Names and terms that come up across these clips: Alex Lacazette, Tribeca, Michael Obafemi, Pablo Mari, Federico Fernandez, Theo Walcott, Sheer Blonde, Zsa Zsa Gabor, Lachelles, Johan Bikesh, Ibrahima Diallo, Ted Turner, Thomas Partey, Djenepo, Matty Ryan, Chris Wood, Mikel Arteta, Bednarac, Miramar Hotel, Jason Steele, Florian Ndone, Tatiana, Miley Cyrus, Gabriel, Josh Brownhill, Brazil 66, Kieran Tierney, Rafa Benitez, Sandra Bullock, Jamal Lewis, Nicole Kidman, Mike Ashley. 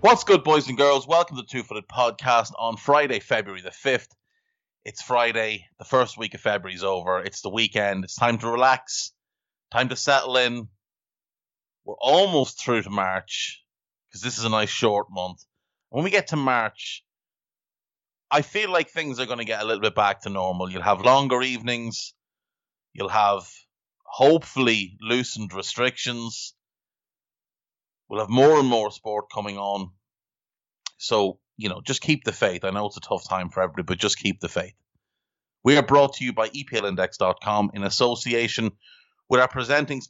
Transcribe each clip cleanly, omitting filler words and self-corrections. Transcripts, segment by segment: What's good, boys and girls? Welcome to the Two-Footed Podcast on Friday, February the 5th. It's Friday. The first week of February is over. It's the weekend. It's time to relax. Time to settle in. We're almost through to March because this is a nice short month. When we get to March, I feel like things are going to get a little bit back to normal. You'll have longer evenings. You'll have hopefully loosened restrictions. We'll have more and more sport coming on. So, you know, just keep the faith. I know it's a tough time for everybody, but just keep the faith. We are brought to you by EPLindex.com in association with our presenting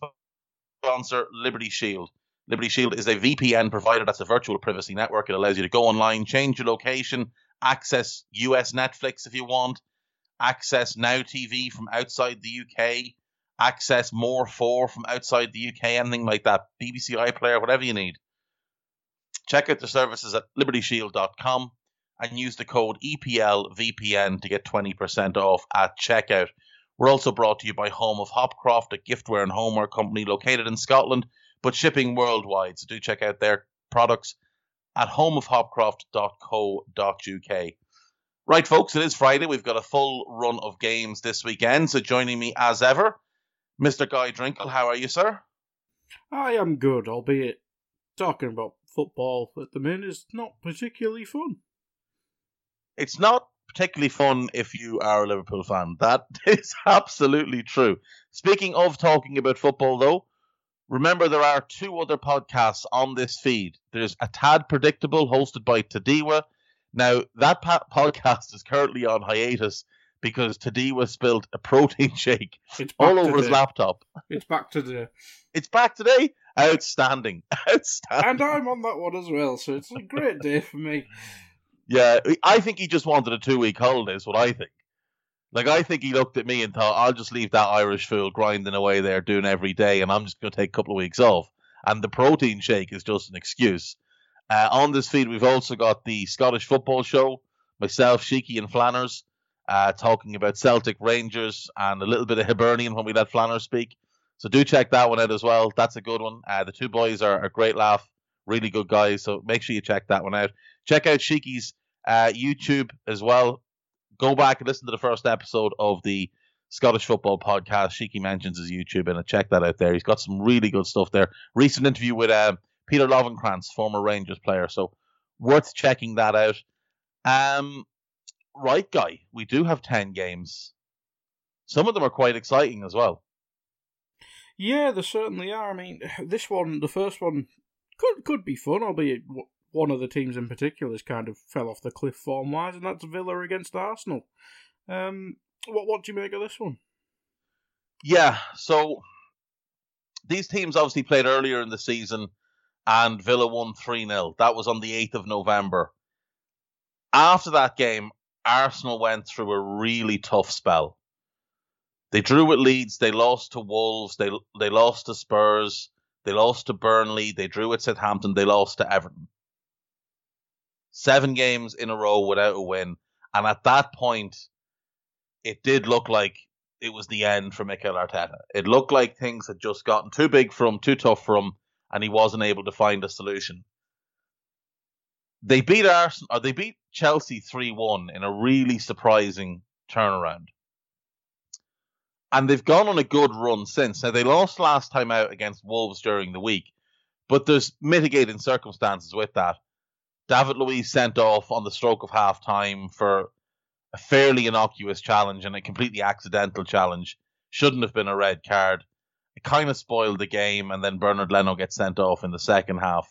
sponsor, Liberty Shield. Liberty Shield is a VPN provider. That's a virtual privacy network. It allows you to go online, change your location, access US Netflix if you want, access Now TV from outside the UK, access More 4 from outside the UK, anything like that, BBC iPlayer, whatever you need. Check out the services at libertyshield.com and use the code EPLVPN to get 20% off at checkout. We're also brought to you by Home of Hopcroft, a giftware and homeware company located in Scotland, but shipping worldwide. So do check out their products at homeofhopcroft.co.uk. Right, folks, it is Friday. We've got a full run of games this weekend. So joining me as ever, Mr. Guy Drinkle, how are you, sir? I am good, albeit talking about football at the minute is not particularly fun. It's not particularly fun if you are a Liverpool fan. That is absolutely true. Speaking of talking about football, though, remember there are two other podcasts on this feed. There's A Tad Predictable, hosted by Tadiwa. Now, that podcast is currently on hiatus, because Tadiwa spilled a protein shake all over his laptop. It's back today. It's back today? Outstanding. Outstanding. And I'm on that one as well, so it's a great day for me. Yeah, I think he just wanted a 2-week holiday is what I think. Like, I think he looked at me and thought, I'll just leave that Irish fool grinding away there doing every day, and I'm just going to take a couple of weeks off. And the protein shake is just an excuse. On this feed, we've also got the Scottish Football Show, myself, Sheiky and Flanners. Talking about Celtic, Rangers, and a little bit of Hibernian when we let Flanners speak. So do check that one out as well. That's a good one. The two boys are a great laugh, really good guys. So make sure you check that one out. Check out Sheiky's YouTube as well. Go back and listen to the first episode of the Scottish Football Podcast. Sheiky mentions his YouTube, and check that out there. He's got some really good stuff there. Recent interview with Peter Lovencrantz, former Rangers player. So worth checking that out. Right, Guy, we do have 10 games. Some of them are quite exciting as well. Yeah, they certainly are. I mean, this one, the first one, could be fun, albeit one of the teams in particular has kind of fell off the cliff form-wise, and that's Villa against Arsenal. What do you make of this one? Yeah, so these teams obviously played earlier in the season, and Villa won 3-0. That was on the 8th of November. After that game, Arsenal went through a really tough spell. They drew with Leeds, they lost to Wolves, they lost to Spurs, they lost to Burnley, they drew at Southampton, they lost to Everton. 7 games in a row without a win. And at that point, it did look like it was the end for Mikel Arteta. It looked like things had just gotten too big for him, too tough for him, and he wasn't able to find a solution. They beat Arsenal, or they beat Chelsea 3-1 in a really surprising turnaround. And they've gone on a good run since. Now, they lost last time out against Wolves during the week, but there's mitigating circumstances with that. David Luiz sent off on the stroke of half-time for a fairly innocuous challenge and a completely accidental challenge. Shouldn't have been a red card. It kind of spoiled the game, and then Bernard Leno gets sent off in the second half.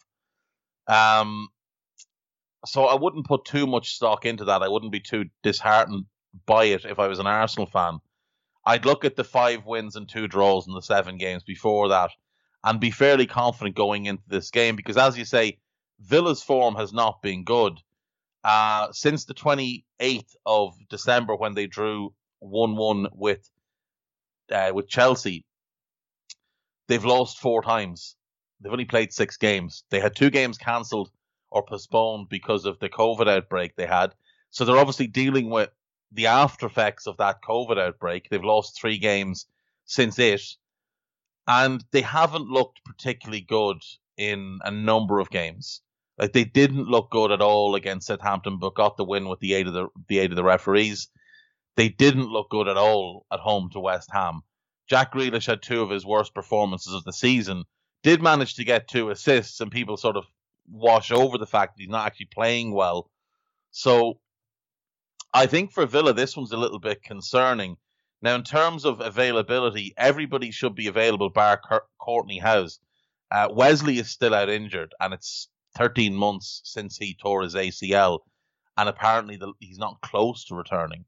So I wouldn't put too much stock into that. I wouldn't be too disheartened by it if I was an Arsenal fan. I'd look at the 5 wins and 2 draws in the 7 games before that and be fairly confident going into this game because, as you say, Villa's form has not been good. Since the 28th of December when they drew 1-1 with Chelsea, they've lost 4 times. They've only played 6 games. They had 2 games cancelled or postponed because of the COVID outbreak they had. So they're obviously dealing with the after effects of that COVID outbreak. They've lost 3 games since it, and they haven't looked particularly good in a number of games. Like, they didn't look good at all against Southampton, but got the win with the aid of the referees. They didn't look good at all at home to West Ham. Jack Grealish had 2 of his worst performances of the season, did manage to get 2 assists, and people sort of wash over the fact that he's not actually playing well. So I think for Villa, this one's a little bit concerning. Now, in terms of availability, everybody should be available bar Courtney House. Wesley is still out injured, and it's 13 months since he tore his ACL, and apparently he's not close to returning.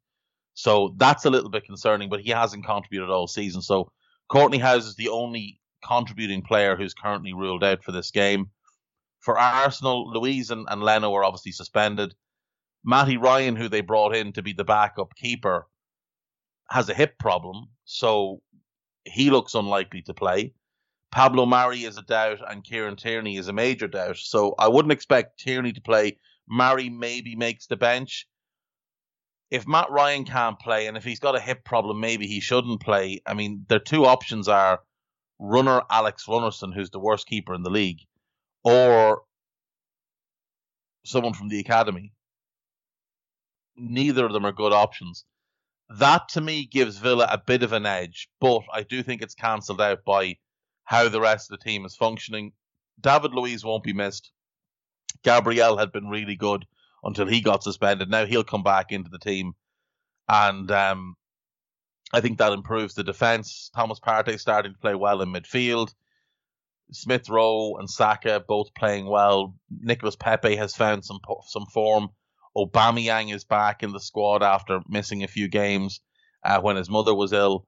So that's a little bit concerning, but he hasn't contributed all season. So Courtney House is the only contributing player who's currently ruled out for this game. For Arsenal, Luiz and Leno are obviously suspended. Matty Ryan, who they brought in to be the backup keeper, has a hip problem, so he looks unlikely to play. Pablo Mari is a doubt, and Kieran Tierney is a major doubt. So I wouldn't expect Tierney to play. Mari maybe makes the bench. If Matt Ryan can't play, and if he's got a hip problem, maybe he shouldn't play. I mean, their 2 options are Runar Alex Runarsson, who's the worst keeper in the league, or someone from the academy. Neither of them are good options. That, to me, gives Villa a bit of an edge, but I do think it's cancelled out by how the rest of the team is functioning. David Luiz won't be missed. Gabriel had been really good until he got suspended. Now he'll come back into the team, and I think that improves the defence. Thomas Partey starting to play well in midfield. Smith-Rowe and Saka both playing well. Nicolas Pepe has found some form. Aubameyang is back in the squad after missing a few games when his mother was ill.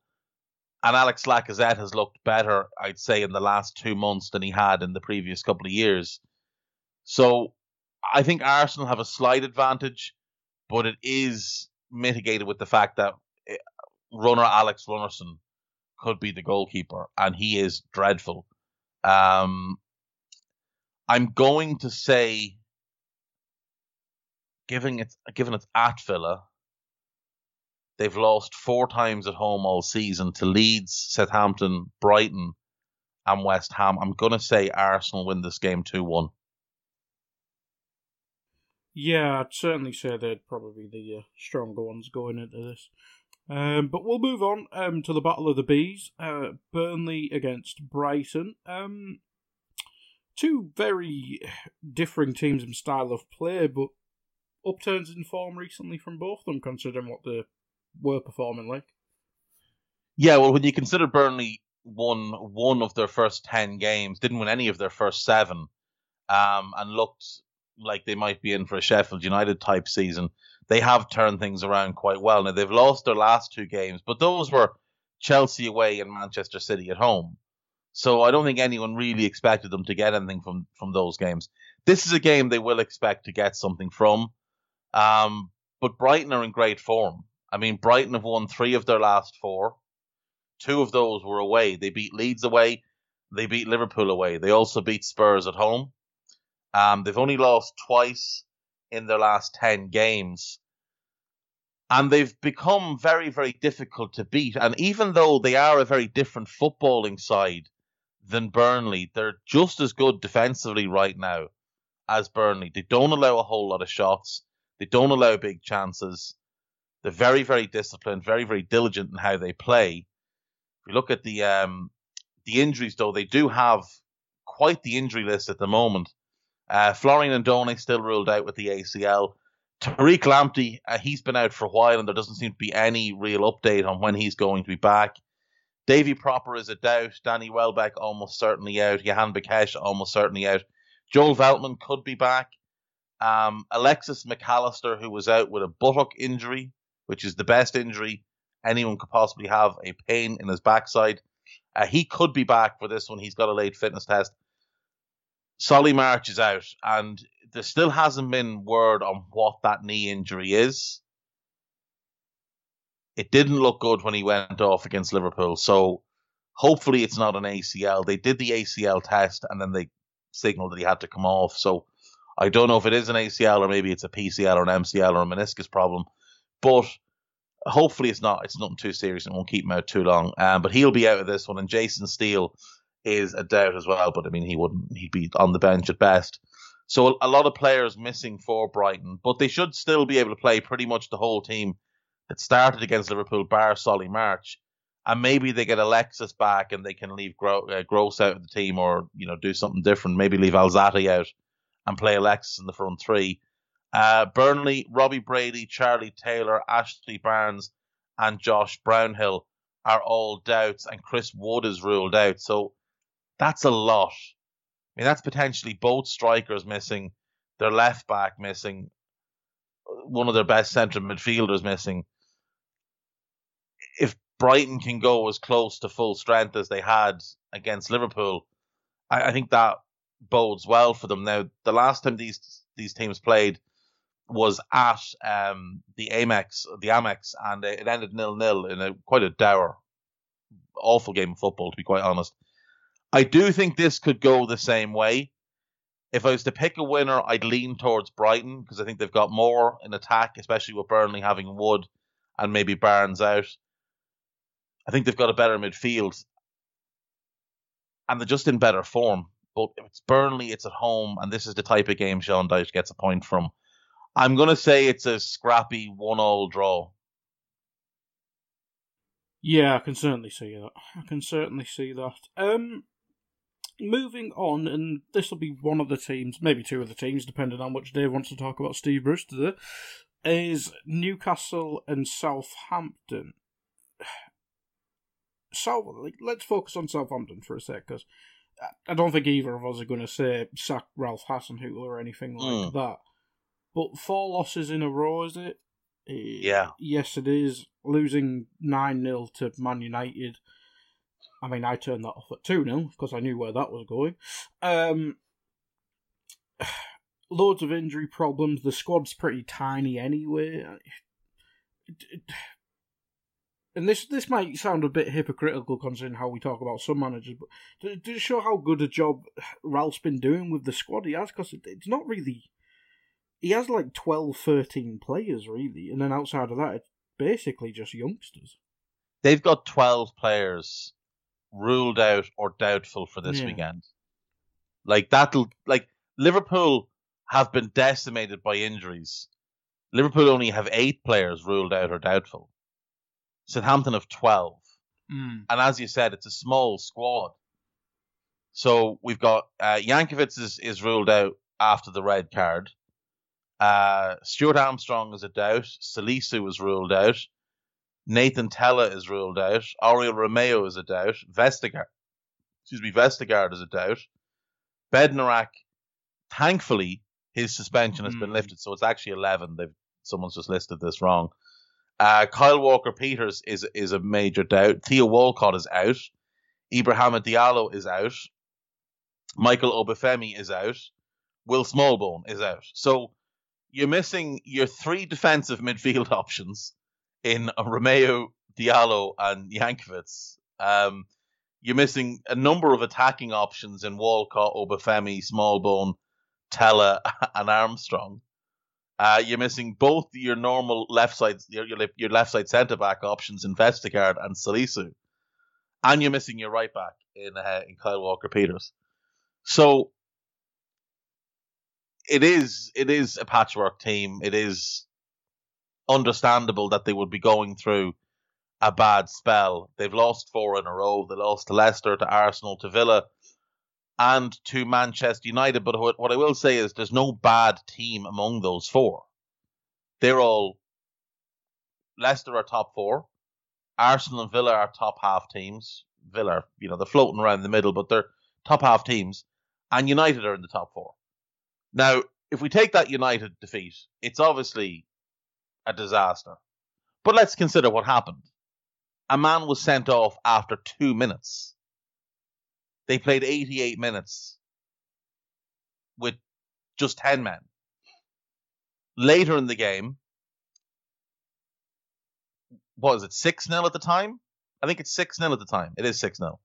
And Alex Lacazette has looked better, I'd say, in the last 2 months than he had in the previous couple of years. So I think Arsenal have a slight advantage, but it is mitigated with the fact that Runar Alex Runarsson could be the goalkeeper, and he is dreadful. I'm going to say, given it's at Villa, they've lost 4 times at home all season to Leeds, Southampton, Brighton, and West Ham. I'm going to say Arsenal win this game 2-1. Yeah, I'd certainly say they're probably the stronger ones going into this. But we'll move on to the Battle of the Bees. Burnley against Brighton. 2 very differing teams in style of play, but upturns in form recently from both of them, considering what they were performing like. Yeah, well, when you consider Burnley won 1 of their first 10 games, didn't win any of their first 7, and looked like they might be in for a Sheffield United type season, they have turned things around quite well. Now, they've lost their last 2 games, but those were Chelsea away and Manchester City at home. So I don't think anyone really expected them to get anything from those games. This is a game they will expect to get something from. But Brighton are in great form. I mean, Brighton have won 3 of their last 4. 2 of those were away. They beat Leeds away. They beat Liverpool away. They also beat Spurs at home. They've only lost twice in their last 10 games. And they've become very, very difficult to beat. And even though they are a very different footballing side than Burnley, they're just as good defensively right now as Burnley. They don't allow a whole lot of shots. They don't allow big chances. They're very, very disciplined, very, very diligent in how they play. If you look at the injuries, though, they do have quite the injury list at the moment. Florian Ndone still ruled out with the ACL. Tariq Lamptey, he's been out for a while, and there doesn't seem to be any real update on when he's going to be back. Davy Proper is a doubt. Danny Welbeck almost certainly out. Johan Bikesh almost certainly out. Joel Veltman could be back. Alexis McAllister, who was out with a buttock injury, which is the best injury anyone could possibly have, a pain in his backside. He could be back for this one. He's got a late fitness test. Solly March is out, and there still hasn't been word on what that knee injury is. It didn't look good when he went off against Liverpool, so hopefully it's not an ACL. They did the ACL test, and then they signaled that he had to come off, so I don't know if it is an ACL or maybe it's a PCL or an MCL or a meniscus problem, but hopefully it's not. It's nothing too serious and won't keep him out too long. But he'll be out of this one, and Jason Steele is a doubt as well. But I mean, he'd be on the bench at best. So a lot of players missing for Brighton, but they should still be able to play pretty much the whole team that started against Liverpool, bar Solly March, and maybe they get Alexis back and they can leave Gross out of the team, or do something different. Maybe leave Alzati out and play Alexis in the front three. Burnley, Robbie Brady, Charlie Taylor, Ashley Barnes and Josh Brownhill are all doubts, and Chris Wood is ruled out. So that's a lot. I mean, that's potentially both strikers missing, their left back missing, one of their best central midfielders missing. If Brighton can go as close to full strength as they had against Liverpool, I think that bodes well for them. Now, the last time these teams played was at the Amex, and it ended 0-0 in quite a dour, awful game of football, to be quite honest. I do think this could go the same way. If I was to pick a winner, I'd lean towards Brighton, because I think they've got more in attack, especially with Burnley having Wood and maybe Barnes out. I think they've got a better midfield, and they're just in better form. But if it's Burnley, it's at home, and this is the type of game Sean Dyche gets a point from. I'm going to say it's a scrappy 1-1 draw. Yeah, I can certainly see that. Moving on, and this will be one of the teams, maybe two of the teams, depending on which day wants to talk about Steve Bruce today, is Newcastle and Southampton. Let's focus on Southampton for a sec, because I don't think either of us are going to say sack Ralph Hasenhutl or anything like that. But 4 losses in a row, is it? Yeah. Yes, it is. Losing 9-0 to Man United. I mean, I turned that off at 2-0 because I knew where that was going. Loads of injury problems. The squad's pretty tiny anyway. And this might sound a bit hypocritical considering how we talk about some managers, but to show how good a job Ralph's been doing with the squad he has, because it's not really... He has like 12, 13 players, really. And then outside of that, it's basically just youngsters. They've got 12 players ruled out or doubtful for this weekend. Liverpool have been decimated by injuries. Liverpool only have 8 players ruled out or doubtful. Southampton have 12. And as you said, it's a small squad. So we've got Jankovic is ruled out after the red card. Stuart Armstrong is a doubt. Salisu is ruled out. Nathan Tella is ruled out. Ariel Romeo is a doubt. Vestergaard is a doubt. Bednarac, thankfully, his suspension has been lifted, so it's actually 11. Someone's just listed this wrong. Kyle Walker-Peters is a major doubt. Theo Walcott is out. Ibrahima Diallo is out. Michael Obafemi is out. Will Smallbone is out. So you're missing your 3 defensive midfield options in Romeo, Diallo, and Jankovic. You're missing a number of attacking options in Walcott, Obafemi, Smallbone, Tella, and Armstrong. You're missing both your normal left side, your left side centre back options in Vestergaard and Salisu, and you're missing your right back in Kyle Walker-Peters. So It is a patchwork team. It is understandable that they would be going through a bad spell. They've lost 4 in a row. They lost to Leicester, to Arsenal, to Villa, and to Manchester United. But what I will say is there's no bad team among those 4. They're all... Leicester are top 4. Arsenal and Villa are top half teams. Villa, they're floating around the middle, but they're top half teams. And United are in the top 4. Now, if we take that United defeat, it's obviously a disaster. But let's consider what happened. A man was sent off after 2 minutes. They played 88 minutes with just 10 men. Later in the game, what was it, 6-0 at the time? I think it's 6-0 at the time. It is 6-0.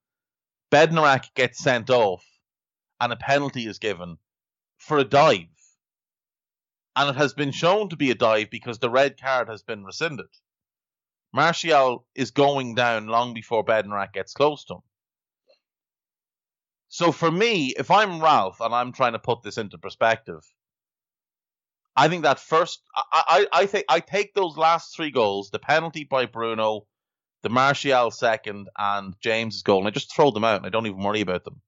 Bednarac gets sent off and a penalty is given for a dive. And it has been shown to be a dive because the red card has been rescinded. Martial is going down long before Bednarac gets close to him. So for me, if I'm Ralph and I'm trying to put this into perspective, I think that first, I take those last three goals, the penalty by Bruno, the Martial second, and James' goal, and I just throw them out and I don't even worry about them.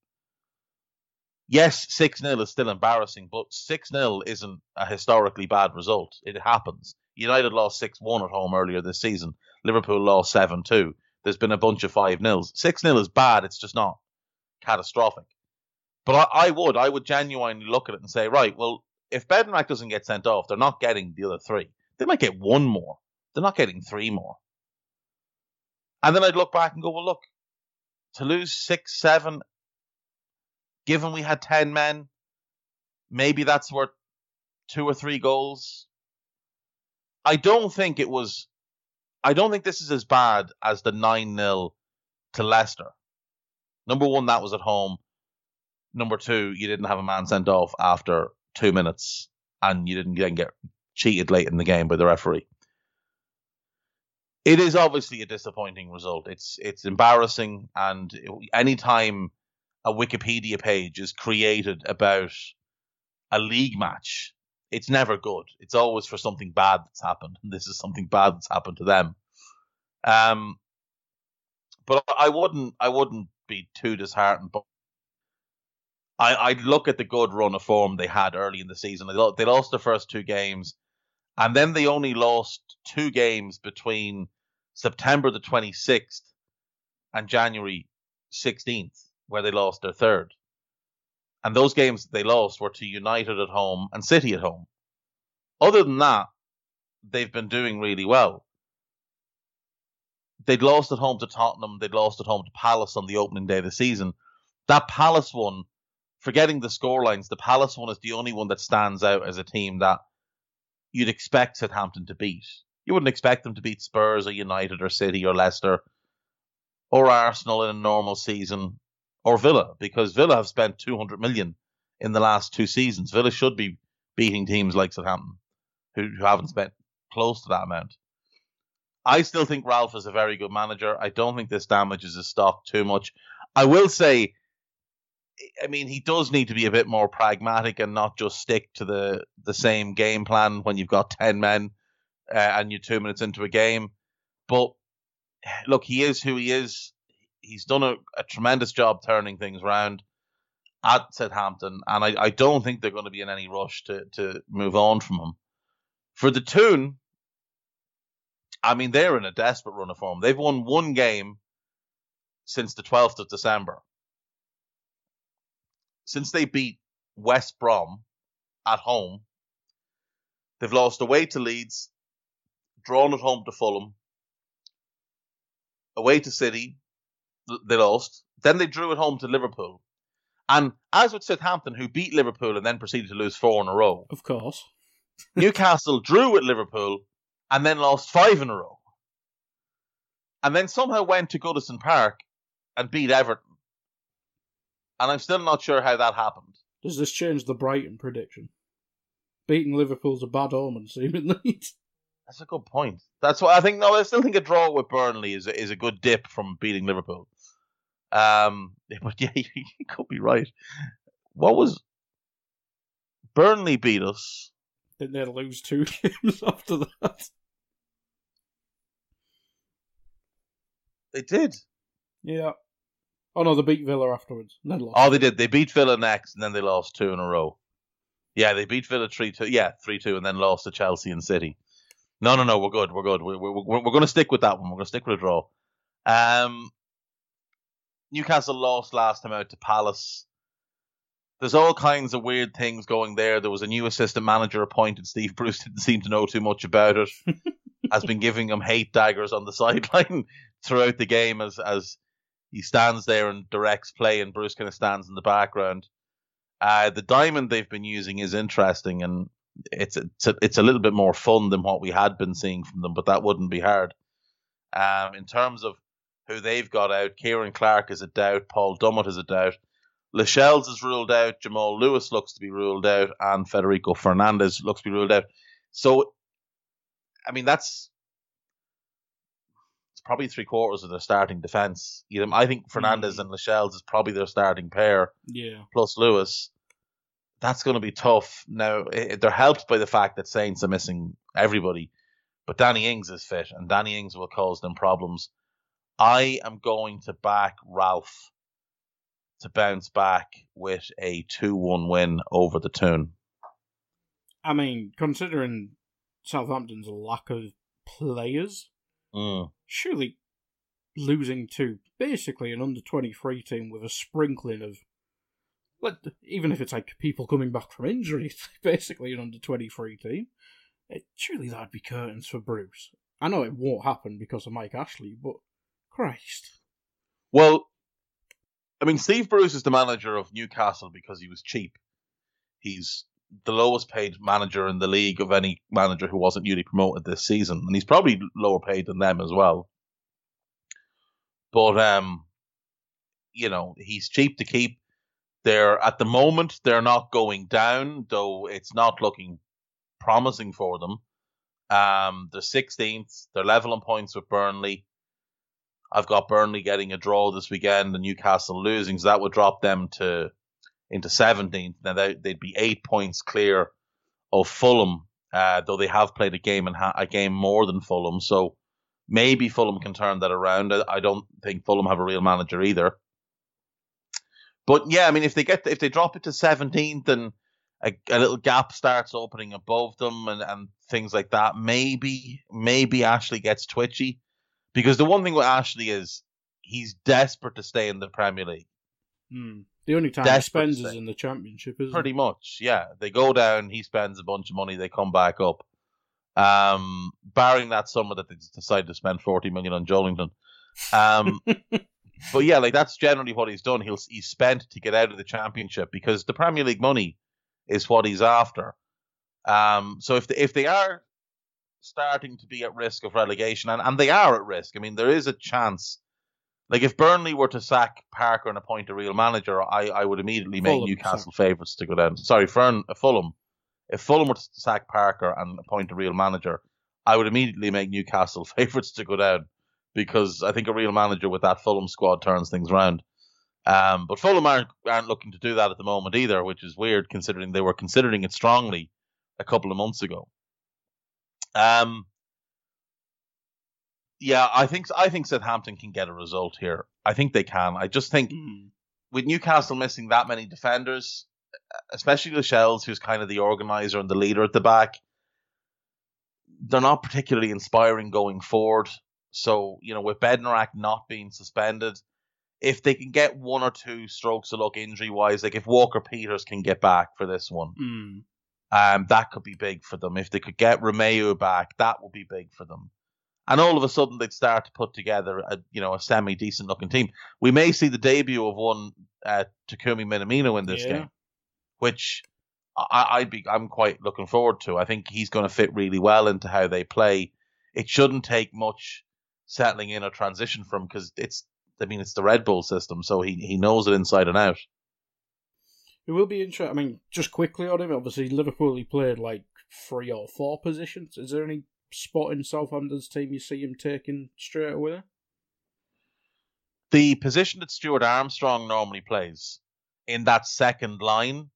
Yes, 6-0 is still embarrassing, but 6-0 isn't a historically bad result. It happens. United lost 6-1 at home earlier this season. Liverpool lost 7-2. There's been a bunch of 5-0s. 6-0 is bad. It's just not catastrophic. But I would genuinely look at it and say, right, well, if Bednarac doesn't get sent off, they're not getting the other three. They might get one more. They're not getting three more. And then I'd look back and go, well, look, to lose 6-7, given we had 10 men, maybe that's worth 2 or 3 goals. I don't think this is as bad as the 9-0 to Leicester. Number one, that was at home. Number two, you didn't have a man sent off after 2 minutes and you didn't then get cheated late in the game by the referee. It is obviously a disappointing result. It's embarrassing, and any time a Wikipedia page is created about a league match, it's never good. It's always for something bad that's happened. And this is something bad that's happened to them. But I wouldn't be too disheartened. But I'd look at the good run of form they had early in the season. They lost the first 2 games, and then they only lost 2 games between September the 26th and January 16th. Where they lost their third. And those games they lost were to United at home and City at home. Other than that, they've been doing really well. They'd lost at home to Tottenham. They'd lost at home to Palace on the opening day of the season. That Palace one, forgetting the scorelines, the Palace one is the only one that stands out as a team that you'd expect Southampton to beat. You wouldn't expect them to beat Spurs or United or City or Leicester or Arsenal in a normal season. Or Villa, because Villa have spent 200 million in the last 2 seasons. Villa should be beating teams like Southampton, who haven't spent close to that amount. I still think Ralph is a very good manager. I don't think this damages his stock too much. I will say, I mean, he does need to be a bit more pragmatic and not just stick to the same game plan when you've got 10 men and you're 2 minutes into a game. But look, he is who he is. He's done a tremendous job turning things around at Southampton, and I don't think they're going to be in any rush to move on from him. For the Toon, I mean, they're in a desperate run of form. They've won 1 game since the 12th of December. Since they beat West Brom at home, they've lost away to Leeds, drawn at home to Fulham, away to City, they lost. Then they drew at home to Liverpool. And as with Southampton, who beat Liverpool and then proceeded to lose 4 in a row. Of course. Newcastle drew at Liverpool and then lost 5 in a row. And then somehow went to Goodison Park and beat Everton. And I'm still not sure how that happened. Does this change the Brighton prediction? Beating Liverpool's a bad omen, seemingly. That's a good point. That's what I think. No, I still think a draw with Burnley is a good dip from beating Liverpool. But yeah, you could be right. What was Burnley beat us? Didn't they lose 2 games after that? They did. Yeah. Oh no, they beat Villa afterwards. And then lost. Oh, they did. They beat Villa next, and then they lost 2 in a row. Yeah, they beat Villa 3-2. Yeah, 3-2, and then lost to Chelsea and City. No, we're good. We're good. We're going to stick with that one. We're going to stick with a draw. Newcastle lost last time out to Palace. there's all kinds of weird things going there. There was a new assistant manager appointed. Steve Bruce didn't seem to know too much about it. Has been giving him hate daggers on the sideline throughout the game as he stands there and directs play, and Bruce kind of stands in the background. The diamond they've been using is interesting, and it's a little bit more fun than what we had been seeing from them, but that wouldn't be hard. In terms of who they've got out, Kieran Clark is a doubt, Paul Dummett is a doubt, Lachelles is ruled out, Jamal Lewis looks to be ruled out, and Federico Fernandez looks to be ruled out. So, I mean, it's probably three quarters of their starting defence. You know, I think Fernandez and Lachelles is probably their starting pair, plus Lewis. That's going to be tough. Now, they're helped by the fact that Saints are missing everybody, but Danny Ings is fit, and Danny Ings will cause them problems. I am going to back Ralph to bounce back with a 2-1 win over the Toon. I mean, considering Southampton's lack of players, surely losing to basically an under-23 team with a sprinkling of, well, even if it's like people coming back from injury, it's basically an under-23 team, surely that'd be curtains for Bruce. I know it won't happen because of Mike Ashley, but Christ. Well, I mean, Steve Bruce is the manager of Newcastle because he was cheap. He's the lowest paid manager in the league of any manager who wasn't newly promoted this season. And he's probably lower paid than them as well. But, you know, he's cheap to keep. They're, at the moment, they're not going down, though it's not looking promising for them. They're 16th. They're level on points with Burnley. I've got Burnley getting a draw this weekend and Newcastle losing, so that would drop them into 17th. Now, they'd be 8 points clear of Fulham, though they have played a game more than Fulham, so maybe Fulham can turn that around. I don't think Fulham have a real manager either. But, yeah, I mean, if they drop it to 17th and a little gap starts opening above them and things like that, maybe Ashley gets twitchy. Because the one thing with Ashley is he's desperate to stay in the Premier League. The only time he spends is in the Championship, isn't it? Pretty much, yeah. They go down, he spends a bunch of money, they come back up. Barring that summer that they decide to spend $40 million on Joelinton. But yeah, like that's generally what he's done. He's spent to get out of the Championship because the Premier League money is what he's after. So if they are starting to be at risk of relegation, and they are at risk. I mean, there is a chance. Like, if Burnley were to sack Parker and appoint a real manager, I would immediately make Newcastle favourites to go down. Sorry, Fulham. If Fulham were to sack Parker and appoint a real manager, I would immediately make Newcastle favourites to go down because I think a real manager with that Fulham squad turns things around. But Fulham aren't looking to do that at the moment either, which is weird considering they were considering it strongly a couple of months ago. Yeah, I think Southampton can get a result here. I think they can. I just think with Newcastle missing that many defenders, especially Lachelles, who's kind of the organizer and the leader at the back, they're not particularly inspiring going forward. So, you know, with Bednarac not being suspended, if they can get one or two strokes of luck injury-wise, like if Walker-Peters can get back for this one, that could be big for them. If they could get Romeo back, that would be big for them. And all of a sudden, they'd start to put together a semi-decent looking team. We may see the debut of one Takumi Minamino in this game, which I'm quite looking forward to. I think he's going to fit really well into how they play. It shouldn't take much settling in or transition from because it's the Red Bull system, so he knows it inside and out. It will be interesting. I mean, just quickly on him, obviously Liverpool, he played like 3 or 4 positions. Is there any spot in Southampton's team you see him taking straight away? The position that Stuart Armstrong normally plays, in that second line,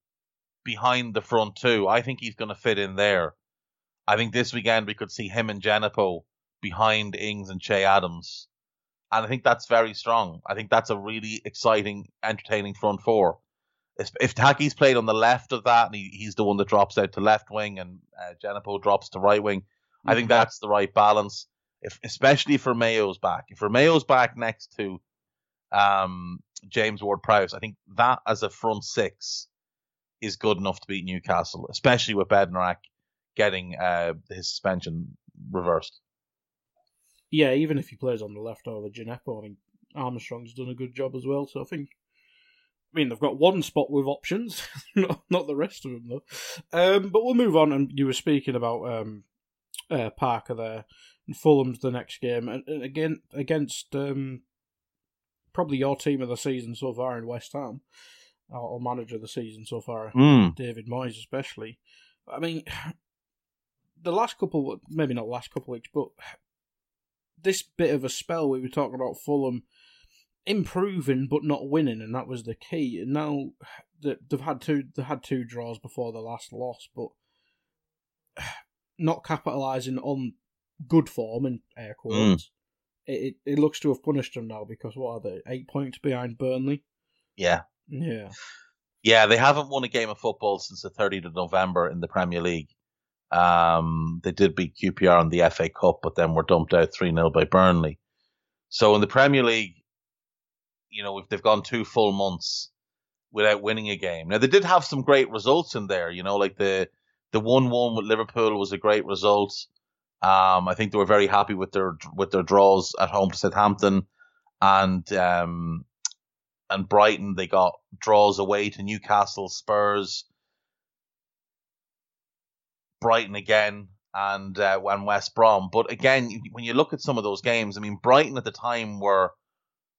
behind the front two, I think he's going to fit in there. I think this weekend we could see him and Djenepo behind Ings and Che Adams. And I think that's very strong. I think that's a really exciting, entertaining front four. If Taki's played on the left of that and he's the one that drops out to left wing and Djenepo drops to right wing, I think that's the right balance, especially if Romeo's back. If Romeo's back next to James Ward-Prowse, I think that as a front six is good enough to beat Newcastle, especially with Bednarac getting his suspension reversed. Yeah, even if he plays on the left over Djenepo, I mean, Armstrong's done a good job as well, so I think... I mean, they've got one spot with options, not the rest of them, though. But we'll move on, and you were speaking about Parker there, and Fulham's the next game, and again against probably your team of the season so far in West Ham, or manager of the season so far, David Moyes especially. I mean, the last couple, maybe not last couple weeks, but this bit of a spell we were talking about Fulham improving but not winning, and that was the key. And now they've had two draws before the last loss, but not capitalising on good form in air quotes. It looks to have punished them now, because what are they, 8 points behind Burnley? Yeah, they haven't won a game of football since the 30th of November in the Premier League. They did beat QPR in the FA Cup, but then were dumped out 3-0 by Burnley. So in the Premier League, you know, if they've gone 2 full months without winning a game. Now, they did have some great results in there, you know, like the 1-1 with Liverpool was a great result. I think they were very happy with their draws at home to Southampton and Brighton. They got draws away to Newcastle, Spurs, Brighton again, and West Brom. But again, when you look at some of those games, I mean, Brighton at the time were,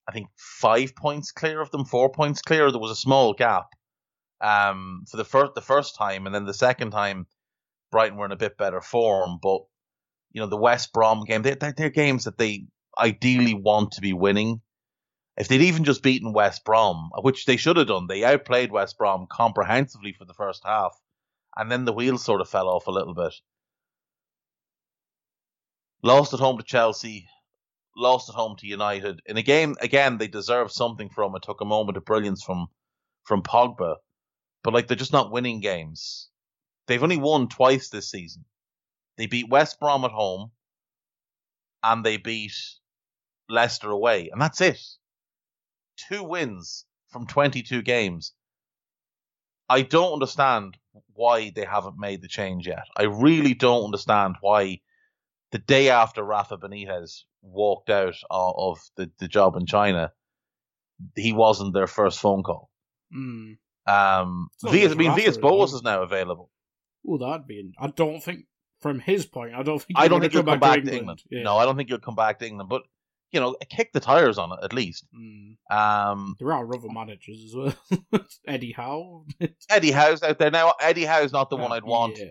I think, 5 points clear of them, 4 points clear. There was a small gap for the first time, and then the second time, Brighton were in a bit better form. But you know, the West Brom game, they're games that they ideally want to be winning. If they'd even just beaten West Brom, which they should have done, they outplayed West Brom comprehensively for the first half, and then the wheels sort of fell off a little bit. Lost at home to Chelsea. Lost at home to United. In a game, again, they deserved something from it. Took a moment of brilliance from Pogba. But, like, they're just not winning games. They've only won twice this season. They beat West Brom at home, and they beat Leicester away. And that's it. 2 wins from 22 games. I don't understand why they haven't made the change yet. I really don't understand why the day after Rafa Benitez walked out of the job in China, he wasn't their first phone call. Villas-Boas is now available. Well, that'd be... I don't think, from his point, I don't think he'll come back to England. Yeah. No, I don't think he'll come back to England, but, you know, kick the tires on it, at least. There are other managers as well. Eddie Howe. Eddie Howe's out there now. Eddie Howe's not the one I'd want to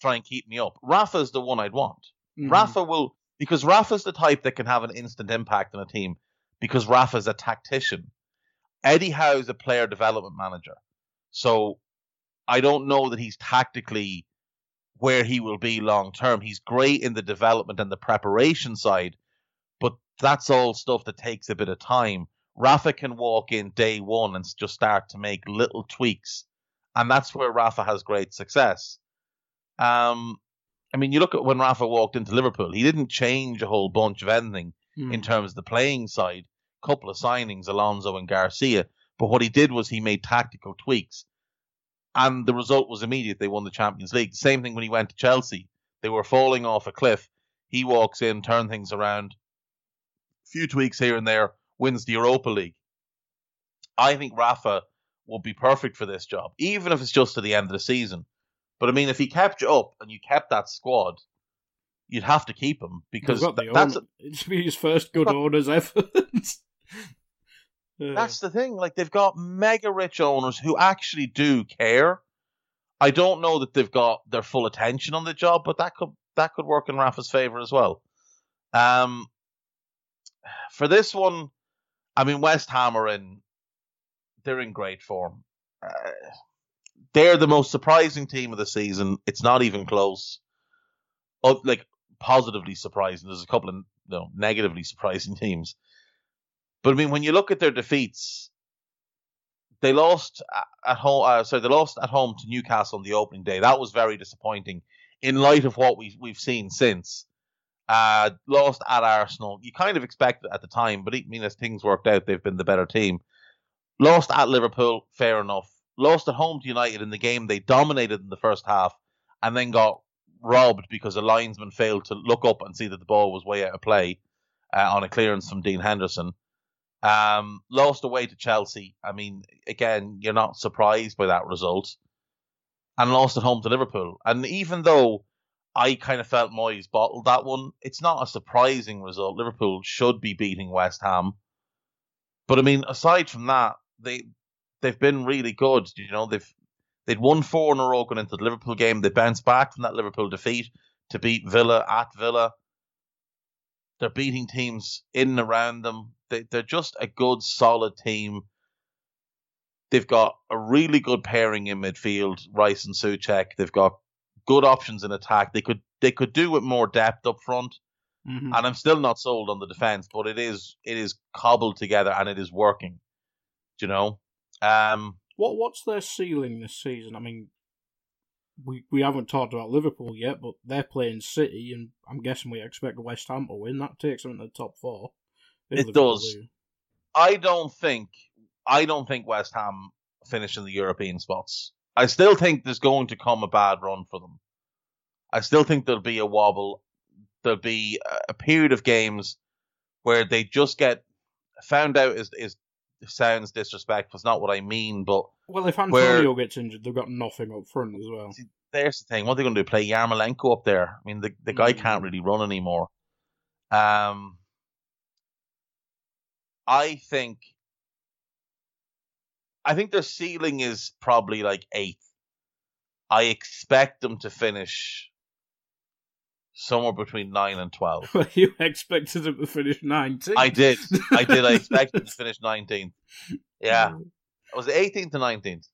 try and keep me up. Rafa's the one I'd want. Rafa will... Because Rafa's the type that can have an instant impact on a team, because Rafa's a tactician. Eddie Howe's a player development manager. So I don't know that he's tactically where he will be long term. He's great in the development and the preparation side, but that's all stuff that takes a bit of time. Rafa can walk in day one and just start to make little tweaks. And that's where Rafa has great success. I mean, you look at when Rafa walked into Liverpool, he didn't change a whole bunch of anything in terms of the playing side. A couple of signings, Alonso and Garcia. But what he did was he made tactical tweaks. And the result was immediate. They won the Champions League. The same thing when he went to Chelsea. They were falling off a cliff. He walks in, turns things around. A few tweaks here and there, wins the Europa League. I think Rafa will be perfect for this job, even if it's just to the end of the season. But, I mean, if he kept you up and you kept that squad, you'd have to keep him, because it's his first good owners ever. That's the thing. Like, they've got mega rich owners who actually do care. I don't know that they've got their full attention on the job, but that could work in Rafa's favour as well. For this one, I mean, West Ham are they're in great form. They're the most surprising team of the season. It's not even close. Like, positively surprising. There's a couple of negatively surprising teams. But, I mean, when you look at their defeats, they lost at home. They lost at home to Newcastle on the opening day. That was very disappointing in light of what we've seen since. Lost at Arsenal. You kind of expected at the time, but I mean, as things worked out, they've been the better team. Lost at Liverpool, fair enough. lost at home to United in the game they dominated in the first half and then got robbed because a linesman failed to look up and see that the ball was way out of play on a clearance from Dean Henderson. Lost away to Chelsea. I mean, again, you're not surprised by that result. And lost at home to Liverpool. And even though I kind of felt Moyes bottled that one, it's not a surprising result. Liverpool should be beating West Ham. But, I mean, aside from that, they've been really good. You know, they'd won 4 in a row going into the Liverpool game. They bounced back from that Liverpool defeat to beat Villa at Villa. They're beating teams in and around them. They're just a good, solid team. They've got a really good pairing in midfield, Rice and Souček. They've got good options in attack. They could do with more depth up front. Mm-hmm. And I'm still not sold on the defence, but it is cobbled together and it is working. Do you know? What's their ceiling this season? I mean, we haven't talked about Liverpool yet, but they're playing City, and I'm guessing we expect West Ham to win. That takes them into the top 4. It does. I don't think West Ham finish in the European spots. I still think there's going to come a bad run for them. I still think there'll be a wobble. There'll be a period of games where they just get found out. Is sounds disrespectful. It's not what I mean, but well, if Antonio gets injured, they've got nothing up front as well. See, there's the thing. What are they going to do? Play Yarmolenko up there? I mean, the guy can't really run anymore. I think their ceiling is probably like 8th. I expect them to finish somewhere between 9 and 12. Well, you expected them to finish 19th. I did. I expected them to finish 19th. Yeah. It was 18th and 19th.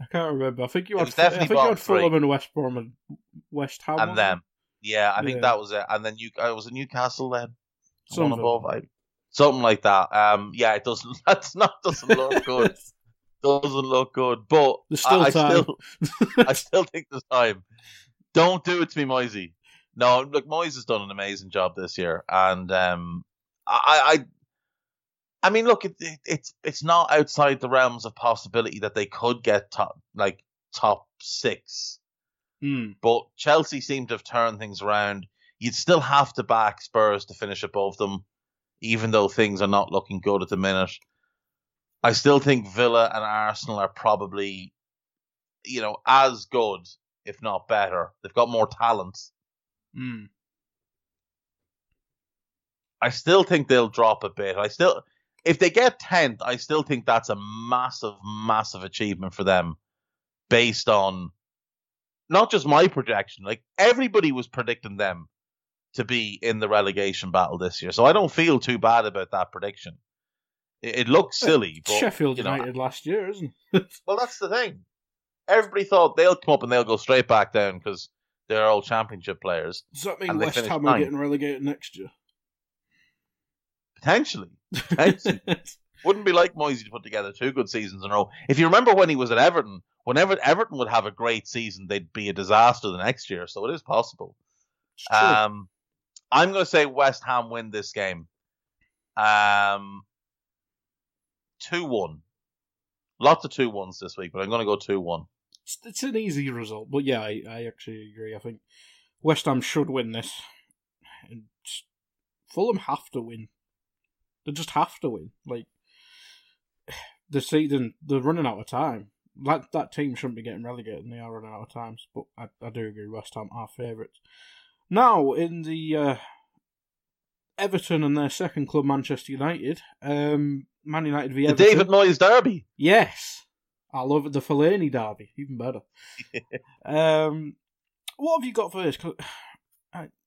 I can't remember. I think you had Fulham and West Brom and West Ham. And them. Yeah, I think that was it. And then I was in Newcastle then. One above. Something like that. Yeah, it doesn't. Doesn't look good. Doesn't look good. But there's still time. I still think there's time. Don't do it to me, Moisey. No, look, Moyes has done an amazing job this year, and I mean, look, it's not outside the realms of possibility that they could get top 6. But Chelsea seem to have turned things around. You'd still have to back Spurs to finish above them. Even though things are not looking good at the minute, I still think Villa and Arsenal are probably, you know, as good, if not better. They've got more talent. I still think they'll drop a bit. If they get 10th, I still think that's a massive, massive achievement for them, based on not just my projection. Like, everybody was predicting them to be in the relegation battle this year. So I don't feel too bad about that prediction. It looks silly. But, Sheffield United last year, isn't it? Well, that's the thing. Everybody thought they'll come up and they'll go straight back down because they're all Championship players. Does that mean West Ham are getting relegated next year? Potentially. Wouldn't be like Moyes to put together 2 good seasons in a row. If you remember when he was at Everton, whenever Everton would have a great season, they'd be a disaster the next year. So it is possible. I'm going to say West Ham win this game. 2-1. Lots of 2-1s this week, but I'm going to go 2-1. It's an easy result, but yeah, I actually agree. I think West Ham should win this. And Fulham have to win. They just have to win. Like, they're running out of time. That team shouldn't be getting relegated, and they are running out of time. But I do agree, West Ham are favourites. Now, in the Everton and their second club, Manchester United, Man United v Everton. The David Moyes derby. Yes. I love it. The Fellaini derby. Even better. What have you got for this? Cause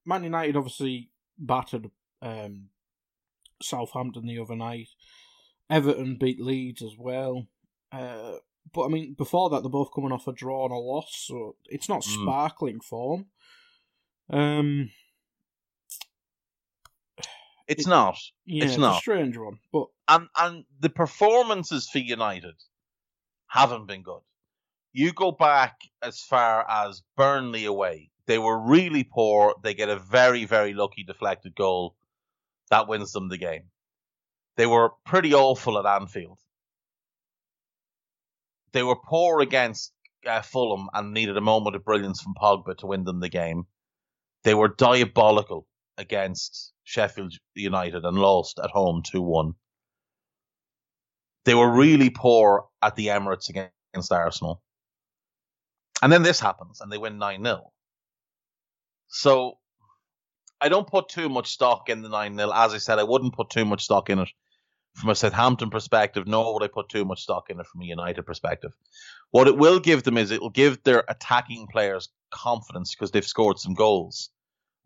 Man United obviously battered Southampton the other night. Everton beat Leeds as well. But, I mean, before that, they're both coming off a draw and a loss, so it's not sparkling form. It's not. Yeah, it's not. It's a strange one. But and the performances for United haven't been good. You go back as far as Burnley away. They were really poor. They get a very, very lucky deflected goal. That wins them the game. They were pretty awful at Anfield. They were poor against Fulham and needed a moment of brilliance from Pogba to win them the game. They were diabolical against Sheffield United and lost at home 2-1. They were really poor at the Emirates against Arsenal. And then this happens and they win 9-0. So I don't put too much stock in the 9-0. As I said, I wouldn't put too much stock in it from a Southampton perspective, nor would I put too much stock in it from a United perspective. What it will give them is it will give their attacking players confidence because they've scored some goals.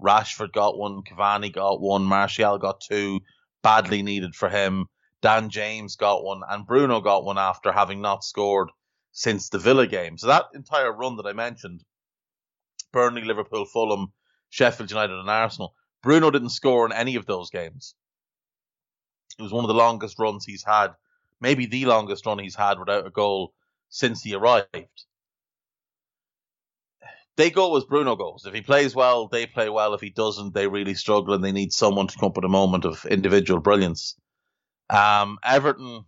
Rashford got one, Cavani got one, Martial got two, badly needed for him. Dan James got one, and Bruno got one after having not scored since the Villa game. So that entire run that I mentioned, Burnley, Liverpool, Fulham, Sheffield United and Arsenal, Bruno didn't score in any of those games. It was one of the longest runs he's had, maybe the longest run he's had without a goal since he arrived. They go as Bruno goes. If he plays well, they play well. If he doesn't, they really struggle and they need someone to come up with a moment of individual brilliance. Everton,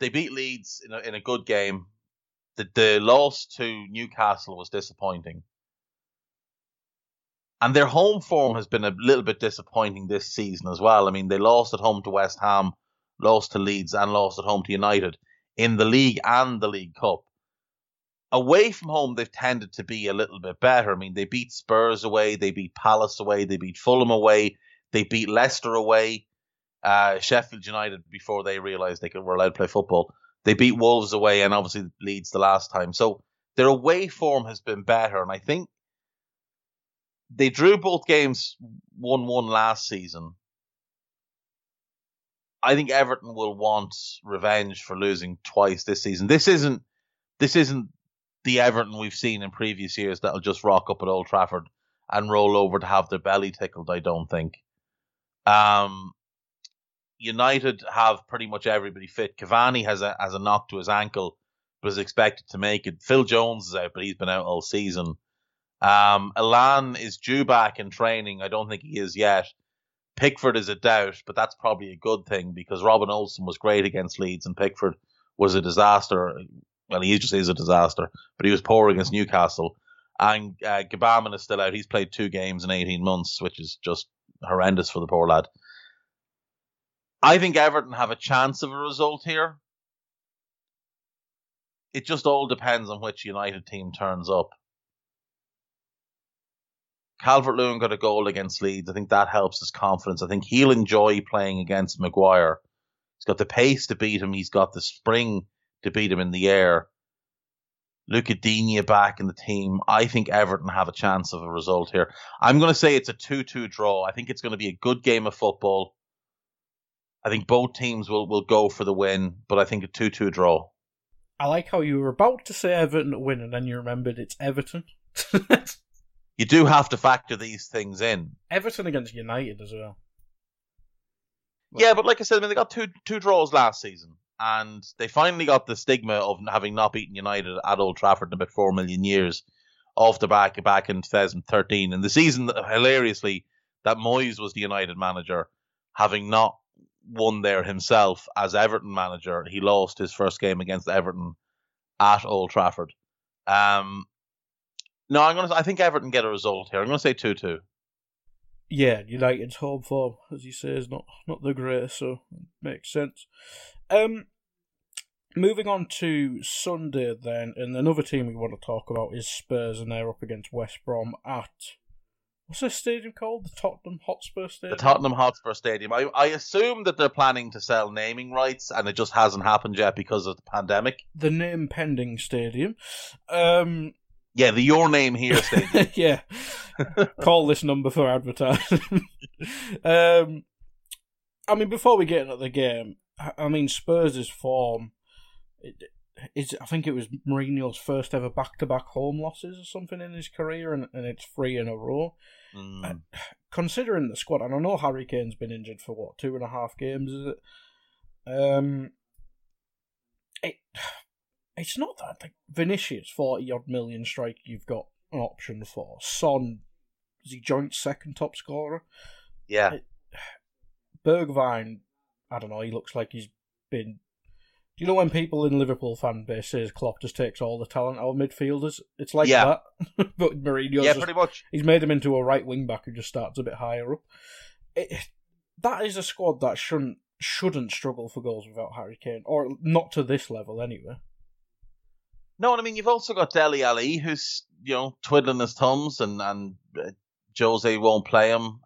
they beat Leeds in a good game. The loss to Newcastle was disappointing. And their home form has been a little bit disappointing this season as well. I mean, they lost at home to West Ham, lost to Leeds, and lost at home to United in the league and the League Cup. Away from home, they've tended to be a little bit better. I mean, they beat Spurs away, they beat Palace away, they beat Fulham away, they beat Leicester away, Sheffield United before they realised they were allowed to play football. They beat Wolves away and obviously Leeds the last time. So their away form has been better. And I think they drew both games 1-1 last season. I think Everton will want revenge for losing twice this season. This isn't the Everton we've seen in previous years that'll just rock up at Old Trafford and roll over to have their belly tickled, I don't think. United have pretty much everybody fit. Cavani has a knock to his ankle, but is expected to make it. Phil Jones is out, but he's been out all season. Alan is due back in training. I don't think he is yet. Pickford is a doubt, but that's probably a good thing because Robin Olsen was great against Leeds and Pickford was a disaster. Well, he just is a disaster, but he was poor against Newcastle. And Gbamin is still out. He's played 2 games in 18 months, which is just horrendous for the poor lad. I think Everton have a chance of a result here. It just all depends on which United team turns up. Calvert-Lewin got a goal against Leeds. I think that helps his confidence. I think he'll enjoy playing against Maguire. He's got the pace to beat him. He's got the spring to beat him in the air. Luca Digne back in the team. I think Everton have a chance of a result here. I'm going to say it's a 2-2 draw. I think it's going to be a good game of football. I think both teams will go for the win, but I think a 2-2 draw. I like how you were about to say Everton to win, and then you remembered it's Everton. You do have to factor these things in. Everton against United as well. Yeah, but like I said, I mean, they got two draws last season, and they finally got the stigma of having not beaten United at Old Trafford in about 4 million years off the back in 2013. And the season, hilariously, that Moyes was the United manager, having not won there himself as Everton manager. He lost his first game against Everton at Old Trafford. I think Everton get a result here. I'm going to say 2-2. Yeah, United's home form, as you say, is not the greatest, so it makes sense. Moving on to Sunday then, and another team we want to talk about is Spurs, and they're up against West Brom at, what's this stadium called? The Tottenham Hotspur Stadium? The Tottenham Hotspur Stadium. I assume that they're planning to sell naming rights, and it just hasn't happened yet because of the pandemic. The name pending stadium. Yeah, the Your Name Here Stadium. Yeah. Call this number for advertising. I mean, before we get into the game, I mean, Spurs' form, I think it was Mourinho's first ever back-to-back home losses or something in his career, and it's 3 in a row. Mm. Considering the squad, and I know Harry Kane's been injured for, 2.5 games, is it? It's not that. Like, Vinicius, 40-odd million striker you've got an option for. Son, is he joint second top scorer? Yeah. Bergwijn, I don't know, he looks like he's been You know when people in Liverpool fan base says Klopp just takes all the talent out of midfielders? It's like that. But Mourinho's pretty much. He's made him into a right wing back who just starts a bit higher up. That is a squad that shouldn't struggle for goals without Harry Kane, or not to this level anyway. No, and I mean, you've also got Dele Alli, who's, you know, twiddling his thumbs, and Jose won't play him,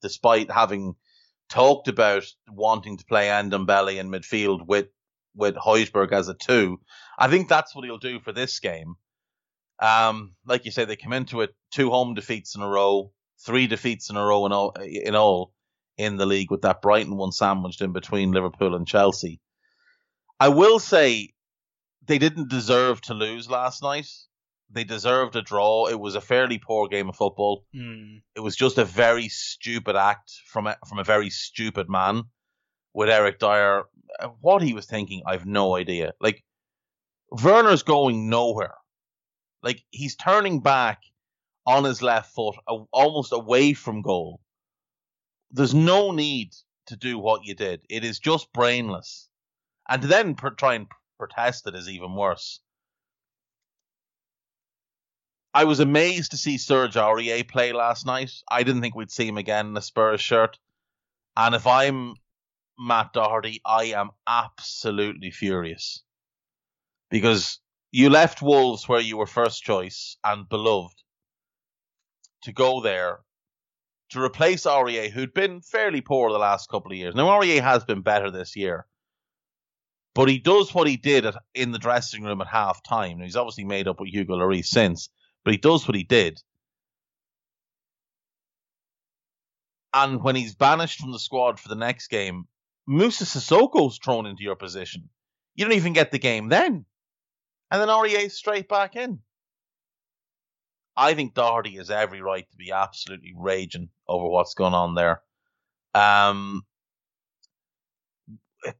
despite having talked about wanting to play Ndombele in midfield with Højbjerg as a two. I think that's what he'll do for this game. Like you say, they come into it, 2 home defeats in a row, 3 defeats in a row in all in the league, with that Brighton one sandwiched in between Liverpool and Chelsea. I will say they didn't deserve to lose last night. They deserved a draw. It was a fairly poor game of football. It was just a very stupid act from a very stupid man with Eric Dyer. What he was thinking, I've no idea. Like, Werner's going nowhere. Like, he's turning back on his left foot, almost away from goal. There's no need to do what you did. It is just brainless. And to then try and protest it is even worse. I was amazed to see Serge Aurier play last night. I didn't think we'd see him again in a Spurs shirt. And if I'm Matt Doherty, I am absolutely furious. Because you left Wolves, where you were first choice and beloved, to go there to replace Aurier, who'd been fairly poor the last couple of years. Now, Aurier has been better this year. But he does what he did in the dressing room at half-time. He's obviously made up with Hugo Lloris since, but he does what he did. And when he's banished from the squad for the next game, Moussa Sissoko's thrown into your position. You don't even get the game then. And then Aurier's straight back in. I think Doherty has every right to be absolutely raging over what's going on there.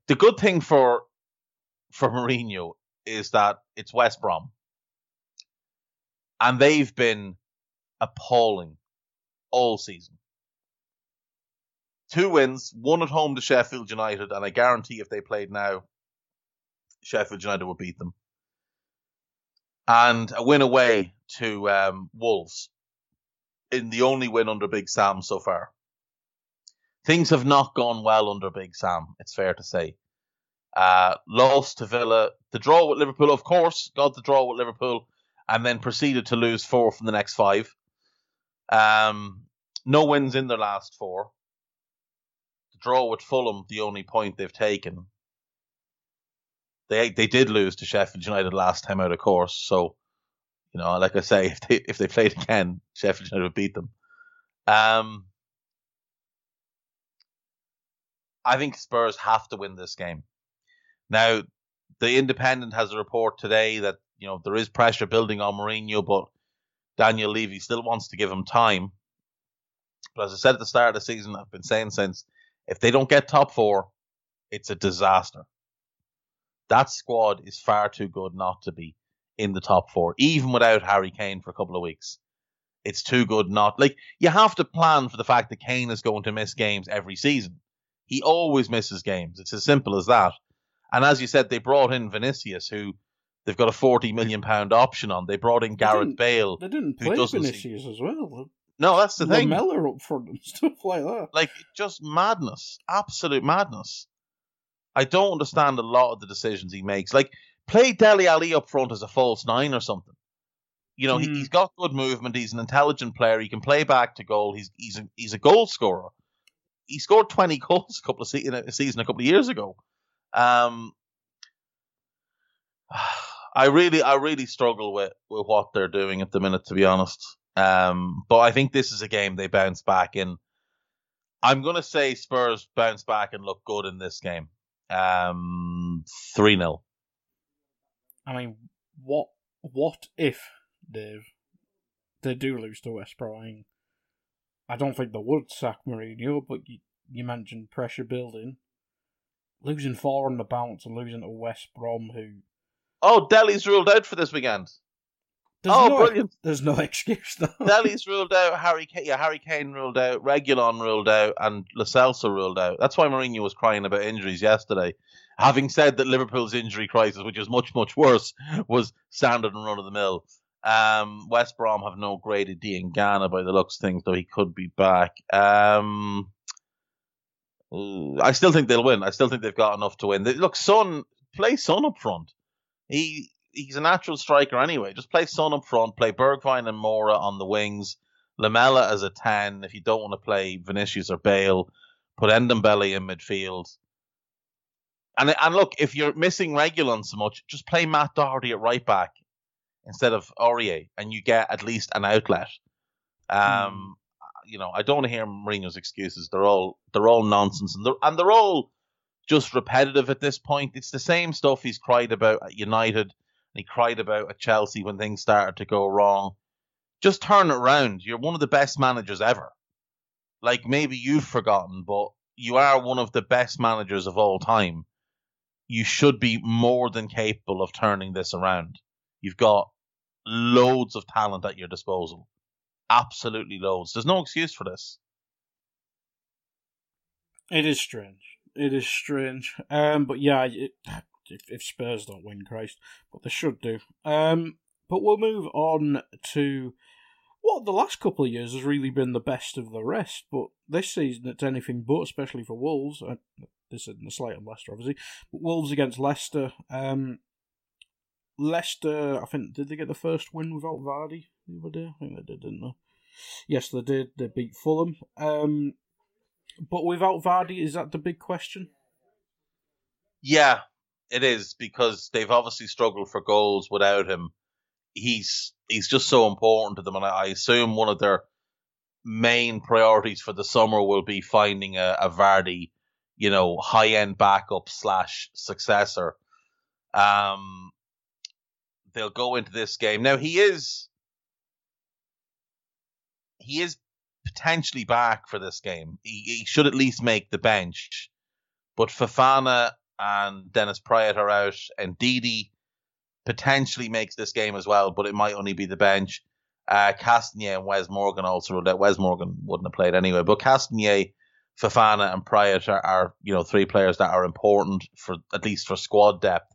The good thing for Mourinho is that it's West Brom. And they've been appalling all season. 2 wins, 1 at home to Sheffield United, and I guarantee if they played now, Sheffield United would beat them. And a win away to Wolves in the only win under Big Sam so far. Things have not gone well under Big Sam, it's fair to say. Lost to Villa, the draw with Liverpool, of course, got the draw with Liverpool, and then proceeded to lose 4 from the next 5. No wins in their last 4. The draw with Fulham, the only point they've taken. They did lose to Sheffield United last time out, of course. So, you know, like I say, if they played again, Sheffield United would beat them. I think Spurs have to win this game. Now, the Independent has a report today that, you know, there is pressure building on Mourinho, but Daniel Levy still wants to give him time. But as I said at the start of the season, I've been saying since, if they don't get top 4, it's a disaster. That squad is far too good not to be in the top 4, even without Harry Kane for a couple of weeks. It's too good not. Like, you have to plan for the fact that Kane is going to miss games every season. He always misses games. It's as simple as that. And as you said, they brought in Vinicius, who they've got a £40 million option on. They brought in Gareth Bale. They didn't play Vinicius as well. No, that's the thing. Lamella up front and stuff like that. Like, just madness. Absolute madness. I don't understand a lot of the decisions he makes. Like, play Dele Alli up front as a false 9 or something. You know, he's got good movement. He's an intelligent player. He can play back to goal. He's a goal scorer. He scored 20 goals a couple of years ago. I really struggle with what they're doing at the minute, to be honest. But I think this is a game they bounce back in. I'm going to say Spurs bounce back and look good in this game. 3-0. I mean, what if, Dave, they do lose to West Brom? I don't think they would sack Mourinho, but you mentioned pressure building. Losing 4 on the bounce and losing to West Brom, who... Oh, Delhi's ruled out for this weekend. Brilliant. There's no excuse, though. Delhi's ruled out, Harry Kane ruled out, Reguilon ruled out, and Lo Celso ruled out. That's why Mourinho was crying about injuries yesterday. Having said that Liverpool's injury crisis, which is much, much worse, was standard and run-of-the-mill. West Brom have no graded D in Ghana by the looks of things, though he could be back. I still think they'll win. I still think they've got enough to win. Look, Son, play Son up front. He's a natural striker anyway. Just play Son up front, play Bergwijn and Mora on the wings, Lamela as a 10. If you don't want to play Vinicius or Bale, put Ndombele in midfield. And look, if you're missing Reguilon so much, just play Matt Doherty at right back instead of Aurier, and you get at least an outlet. You know, I don't want to hear Mourinho's excuses. They're all nonsense, and they're all just repetitive at this point. It's the same stuff he's cried about at United. He cried about at Chelsea when things started to go wrong. Just turn it around. You're one of the best managers ever. Like, maybe you've forgotten, but you are one of the best managers of all time. You should be more than capable of turning this around. You've got loads of talent at your disposal. Absolutely loads. There's no excuse for this. It is strange. But yeah... If Spurs don't win, Christ, but they should do. But we'll move on to what the last couple of years has really been the best of the rest. But this season, it's anything but, especially for Wolves. This isn't a slight on Leicester, obviously. But Wolves against Leicester. Leicester, I think, did they get the first win without Vardy the other day? I think they did, didn't they? Yes, they did. They beat Fulham. But without Vardy, is that the big question? Yeah. It is, because they've obviously struggled for goals without him. He's just so important to them, and I assume one of their main priorities for the summer will be finding a Vardy, you know, high-end backup / successor. They'll go into this game. Now, he is potentially back for this game. He should at least make the bench. But Fofana and Dennis Pryor are out, and Didi potentially makes this game as well, but it might only be the bench. Castagnier and Wes Morgan also ruled out. Wes Morgan wouldn't have played anyway, but Castagnier, Fofana and Pryor are, you know, three players that are important for at least for squad depth.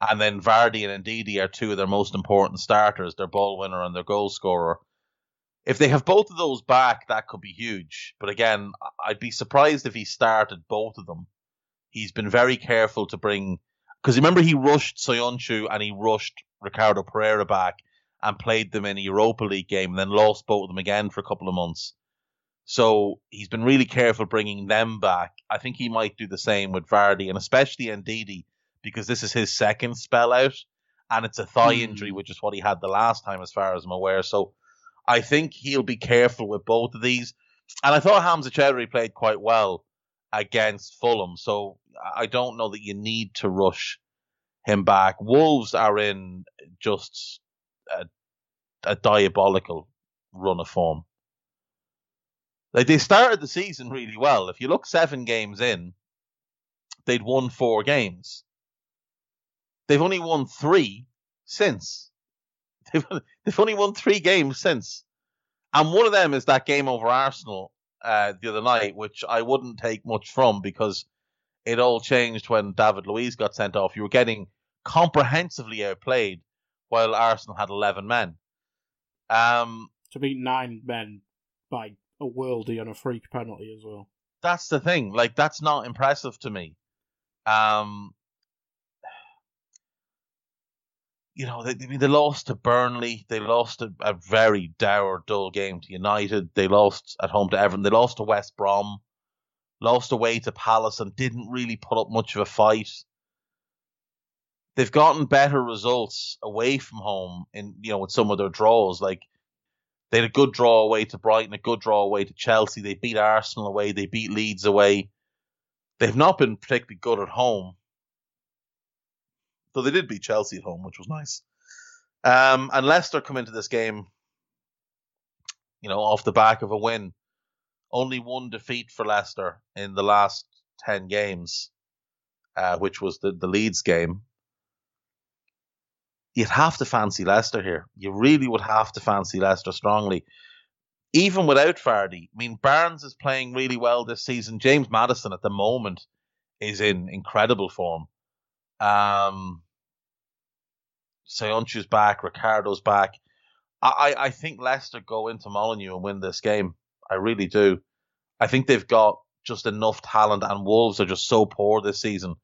And then Vardy and Ndidi are two of their most important starters, their ball winner and their goal scorer. If they have both of those back, that could be huge. But again, I'd be surprised if he started both of them. He's been very careful to bring... Because remember, he rushed Soyuncu and he rushed Ricardo Pereira back and played them in a Europa League game and then lost both of them again for a couple of months. So he's been really careful bringing them back. I think he might do the same with Vardy and especially Ndidi, because this is his second spell out and it's a thigh injury, which is what he had the last time as far as I'm aware. So I think he'll be careful with both of these. And I thought Hamza Chowdhury played quite well against Fulham, so I don't know that you need to rush him back. Wolves are in just a diabolical run of form. Like, they started the season really well. If you look 7 games in, they'd won 4 games. They've only won 3 since. They've only won 3 games since. And one of them is that game over Arsenal the other night, which I wouldn't take much from, because it all changed when David Luiz got sent off. You were getting comprehensively outplayed while Arsenal had 11 men. To beat 9 men by a worldie and a freak penalty as well. That's the thing. Like, that's not impressive to me. You know, they lost to Burnley. They lost a very dour, dull game to United. They lost at home to Everton. They lost to West Brom. Lost away to Palace and didn't really put up much of a fight. They've gotten better results away from home in, you know, with some of their draws. Like, they had a good draw away to Brighton, a good draw away to Chelsea. They beat Arsenal away. They beat Leeds away. They've not been particularly good at home. So they did beat Chelsea at home, which was nice. And Leicester come into this game, you know, off the back of a win. Only one defeat for Leicester in the last 10 games, which was the Leeds game. you'd have to fancy Leicester here. You really would have to fancy Leicester strongly. Even without Vardy, I mean, Barnes is playing really well this season. James Maddison at the moment is in incredible form. Soyuncu's back, Ricardo's back. I think Leicester go into Molineux and win this game. I really do. I think they've got just enough talent, and Wolves are just so poor this season.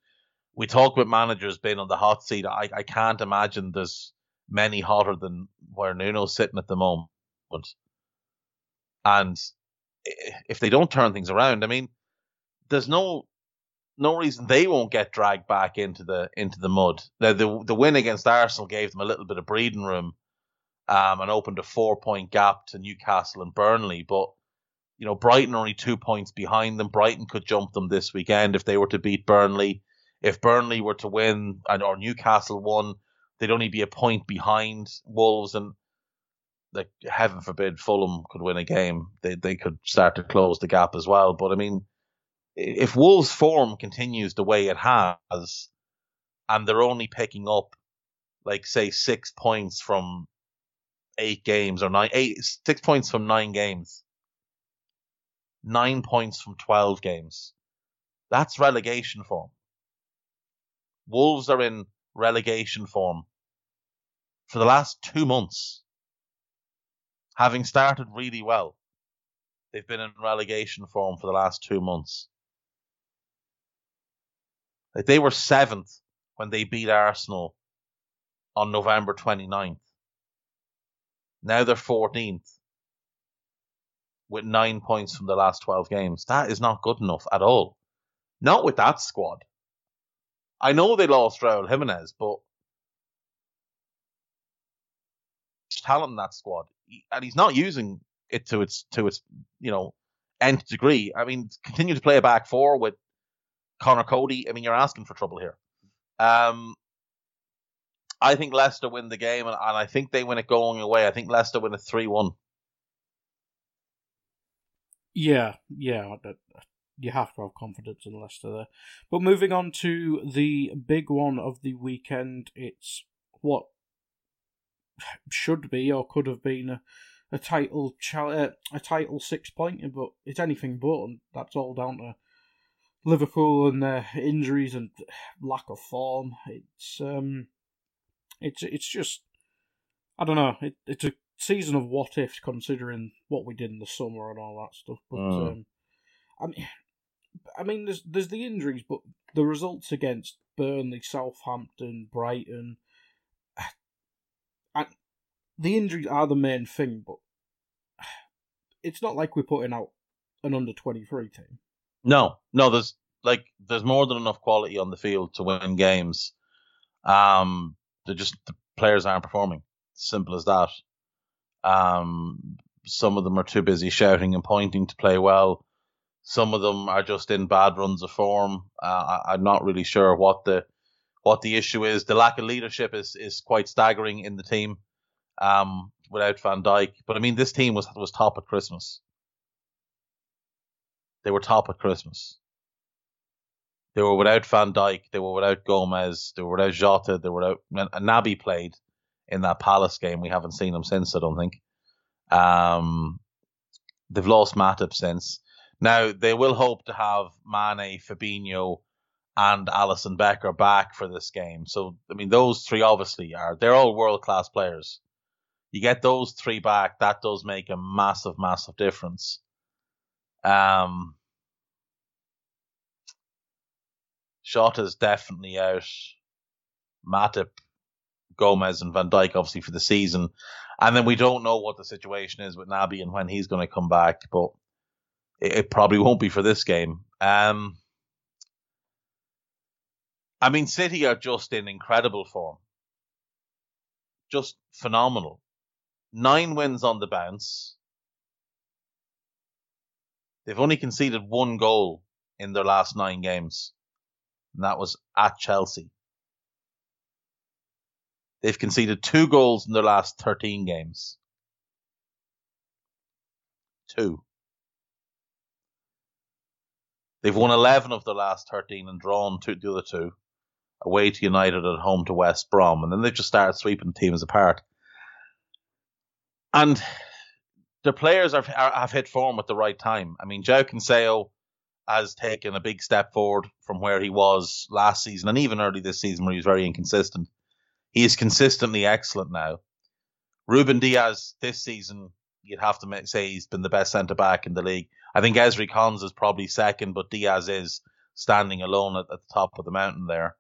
We talk about managers being on the hot seat. I can't imagine there's many hotter than where Nuno's sitting at the moment. And if they don't turn things around, I mean, there's no reason they won't get dragged back into the mud. Now, the win against Arsenal gave them a little bit of breathing room, and opened a 4-point gap to Newcastle and Burnley. But you know, Brighton are only 2 points behind them. Brighton could jump them this weekend if they were to beat Burnley. If Burnley were to win or Newcastle won, they'd only be a point behind Wolves, and like, heaven forbid Fulham could win a game. They could start to close the gap as well. But I mean, if Wolves' form continues the way it has, and they're only picking up, like, say, 6 points from 8 games or 6 points from 9 games, 9 points from 12 games, that's relegation form. Wolves are in relegation form for the last 2 months. Having started really well, they've been in relegation form for the last 2 months. Like, they were 7th when they beat Arsenal on November 29th. Now they're 14th with 9 points from the last 12 games. That is not good enough at all. Not with that squad. I know they lost Raul Jimenez, but there's talent in that squad, and he's not using it to its nth degree. I mean, continue to play a back four with Connor Cody. I mean, you're asking for trouble here. I think Leicester win the game, and I think they win it going away. I think Leicester win it 3-1. Yeah. You have to have confidence in Leicester there. But moving on to the big one of the weekend, it's what should be or could have been a title 6-pointer, but it's anything but, and that's all down to Liverpool and their injuries and lack of form. It's just, I don't know. It's a season of what ifs, considering what we did in the summer and all that stuff. But I mean, there's the injuries, but the results against Burnley, Southampton, Brighton, and the injuries are the main thing. But it's not like we're putting out an under-23 team. No, there's more than enough quality on the field to win games. The players aren't performing. Simple as that. Some of them are too busy shouting and pointing to play well. Some of them are just in bad runs of form. I'm not really sure what the issue is. The lack of leadership is quite staggering in the team without Van Dijk. But I mean, this team was top at Christmas. They were top at Christmas. They were without Van Dijk. They were without Gomez. They were without Jota. They were without... Naby played in that Palace game. We haven't seen him since, I don't think. They've lost Matip since. Now, they will hope to have Mane, Fabinho and Alisson Becker back for this game. So, I mean, those three obviously they're all world-class players. You get those three back, that does make a massive, massive difference. Shota's definitely out. Matip, Gomez and Van Dijk, obviously, for the season. And then we don't know what the situation is with Naby and when he's going to come back, but it probably won't be for this game. I mean, City are just in incredible form. Just phenomenal. 9 wins on the bounce. They've only conceded 1 goal in their last 9 games. And that was at Chelsea. They've conceded 2 goals in their last 13 games. 2. They've won 11 of the last 13 and drawn the other 2. away to United, at home to West Brom. And then they've just started sweeping teams apart. And the players have hit form at the right time. I mean, João Cancelo has taken a big step forward from where he was last season and even early this season where he was very inconsistent. He is consistently excellent now. Ruben Dias this season, you'd have to say he's been the best centre-back in the league. I think Ezri Konsa is probably second, but Diaz is standing alone at the top of the mountain there.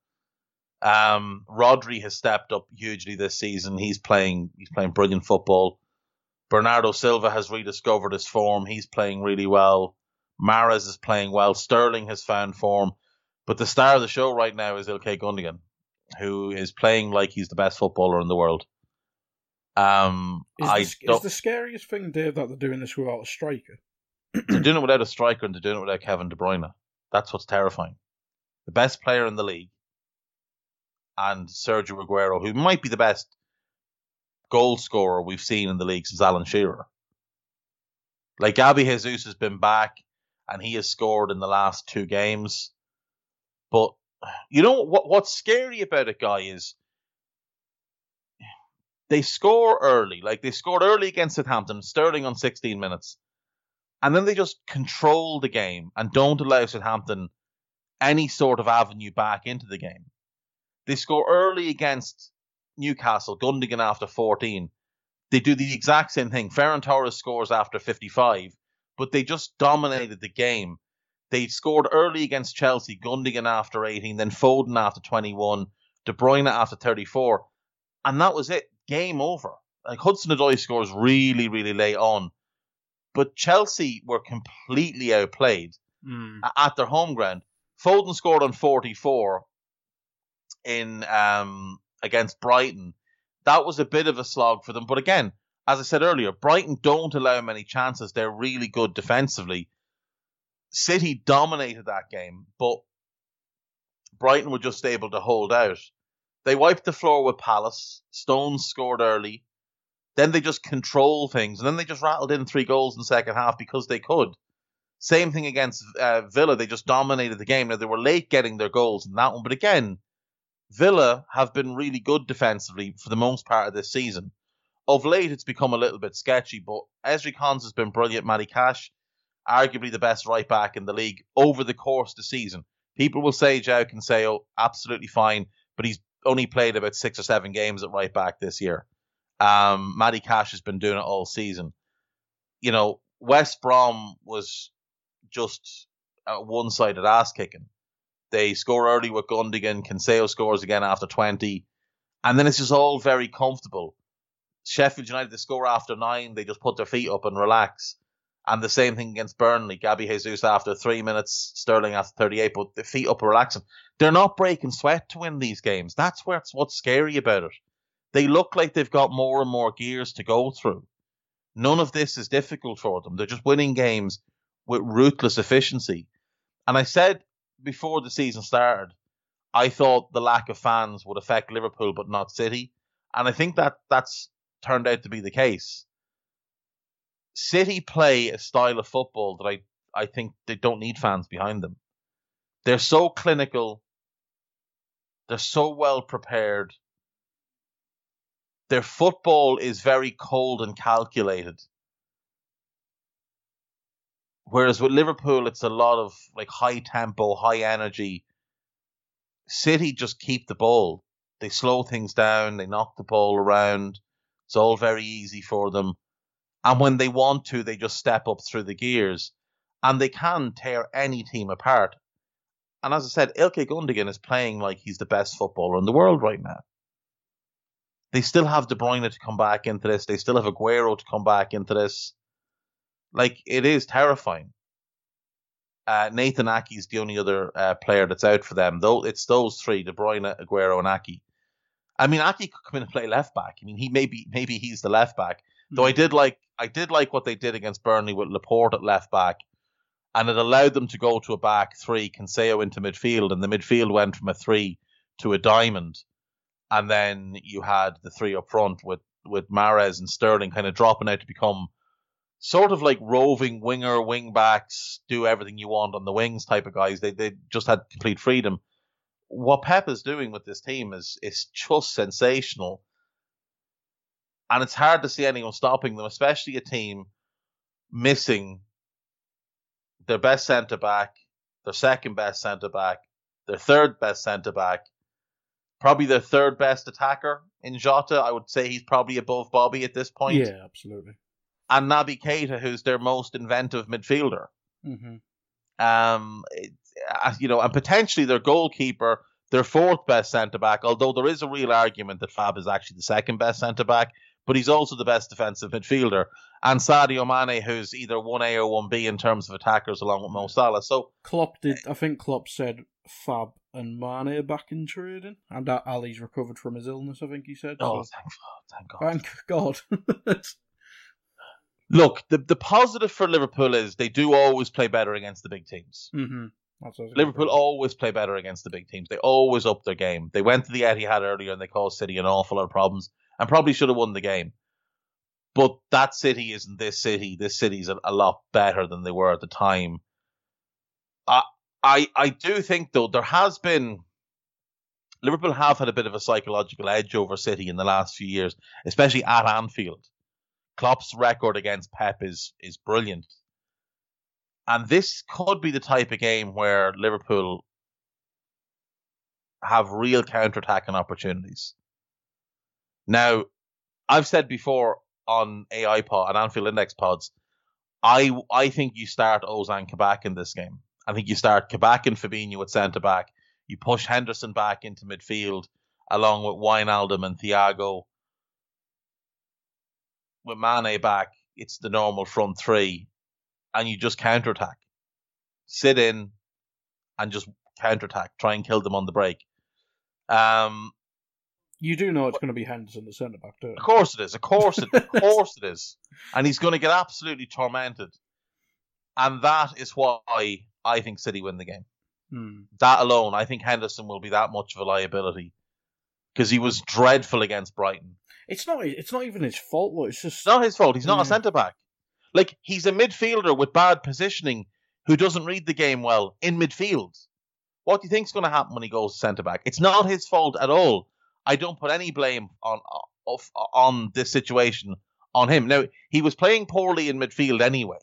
Rodri has stepped up hugely this season. He's playing brilliant football. Bernardo Silva has rediscovered his form. He's playing really well. Mahrez is playing well. Sterling has found form. But the star of the show right now is İlkay Gundogan, who is playing like he's the best footballer in the world. Is the scariest thing, Dave, that they're doing this without a striker? They're doing it without a striker and they're doing it without Kevin De Bruyne. That's what's terrifying. The best player in the league and Sergio Aguero, who might be the best goal scorer we've seen in the league since Alan Shearer. Like, Gabby Jesus has been back and he has scored in the last two games. But, you know, what's scary about it, Guy, is they score early. Like, they scored early against Southampton, Sterling on 16 minutes. And then they just control the game and don't allow Southampton any sort of avenue back into the game. They score early against Newcastle, Gundogan after 14. They do the exact same thing. Ferran Torres scores after 55, but they just dominated the game. They scored early against Chelsea, Gundogan after 18, then Foden after 21, De Bruyne after 34. And that was it. Game over. Like, Hudson-Odoi scores really, really late on. But Chelsea were completely outplayed at their home ground. Foden scored on 44 in against Brighton. That was a bit of a slog for them. But again, as I said earlier, Brighton don't allow many chances. They're really good defensively. City dominated that game, but Brighton were just able to hold out. They wiped the floor with Palace. Stones scored early. Then they just control things. And then they just rattled in three goals in the second half because they could. Same thing against Villa. They just dominated the game. Now, they were late getting their goals in that one. But again, Villa have been really good defensively for the most part of this season. Of late, it's become a little bit sketchy. But Ezri Konsa has been brilliant. Matty Cash, arguably the best right-back in the league over the course of the season. People will say João Cancelo, absolutely fine. But he's only played about 6 or 7 games at right-back this year. Matty Cash has been doing it all season. You know, West Brom was just a one-sided ass-kicking. They score early with Gundogan. Cancelo scores again after 20. And then it's just all very comfortable. Sheffield United, they score after 9. They just put their feet up and relax. And the same thing against Burnley. Gabby Jesus after 3 minutes. Sterling after 38. But the feet up and relaxing. They're not breaking sweat to win these games. That's what's scary about it. They look like they've got more and more gears to go through. None of this is difficult for them. They're just winning games with ruthless efficiency. And I said before the season started, I thought the lack of fans would affect Liverpool but not City. And I think that's turned out to be the case. City play a style of football that I think they don't need fans behind them. They're so clinical. They're so well prepared. Their football is very cold and calculated. Whereas with Liverpool, it's a lot of like high tempo, high energy. City just keep the ball. They slow things down. They knock the ball around. It's all very easy for them. And when they want to, they just step up through the gears. And they can tear any team apart. And as I said, İlkay Gundogan is playing like he's the best footballer in the world right now. They still have De Bruyne to come back into this. They still have Aguero to come back into this. Like, it is terrifying. Nathan Aki is the only other player that's out for them, though. It's those three, De Bruyne, Aguero and Aki. I mean, Aki could come in and play left back. I mean, he maybe he's the left back. Mm-hmm. Though I did like what they did against Burnley with Laporte at left back. And it allowed them to go to a back three, Cancelo into midfield. And the midfield went from a three to a diamond. And then you had the three up front with Mahrez and Sterling kind of dropping out to become sort of like roving winger, wing backs, do everything you want on the wings type of guys. They just had complete freedom. what Pep is doing with this team is just sensational. And it's hard to see anyone stopping them, especially a team missing their best centre-back, their second-best centre-back, their third-best centre-back, probably their third-best attacker in Jota. I would say he's probably above Bobby at this point. Yeah, absolutely. And Naby Keita, who's their most inventive midfielder. Mm-hmm. And potentially their goalkeeper, their fourth-best centre-back, although there is a real argument that Fab is actually the second-best centre-back, but he's also the best defensive midfielder. And Sadio Mane, who's either 1A or 1B in terms of attackers along with Mo Salah. So Klopp said Fab and Mane are back in trading, and that Ali's recovered from his illness, I think he said. Oh, so. Thank God. Thank God. Look, the positive for Liverpool is they do always play better against the big teams. Mm-hmm. Liverpool always play better against the big teams. They always up their game. They went to the Etihad earlier and they caused City an awful lot of problems and probably should have won the game. But that City isn't this City. This City's a lot better than they were at the time. I do think, though, Liverpool have had a bit of a psychological edge over City in the last few years, especially at Anfield. Klopp's record against Pep is brilliant. And this could be the type of game where Liverpool have real counter-attacking opportunities. Now, I've said before on AI Pod and Anfield Index Pods, I think you start Ozan Kabak in this game. I think you start Kabak and Fabinho at centre-back. You push Henderson back into midfield along with Wijnaldum and Thiago. With Mane back, it's the normal front three. And you just counterattack. Sit in and just counterattack. Try and kill them on the break. You do know it's going to be Henderson the centre-back, don't you? Of course it is. Of course it is. And he's going to get absolutely tormented. And that is why I think City win the game. Hmm. That alone, I think Henderson will be that much of a liability. Because he was dreadful against Brighton. It's not even his fault, though. It's not his fault. He's not a centre-back. Like, he's a midfielder with bad positioning who doesn't read the game well in midfield. What do you think's going to happen when he goes centre-back? It's not his fault at all. I don't put any blame on this situation on him. Now, he was playing poorly in midfield anyway,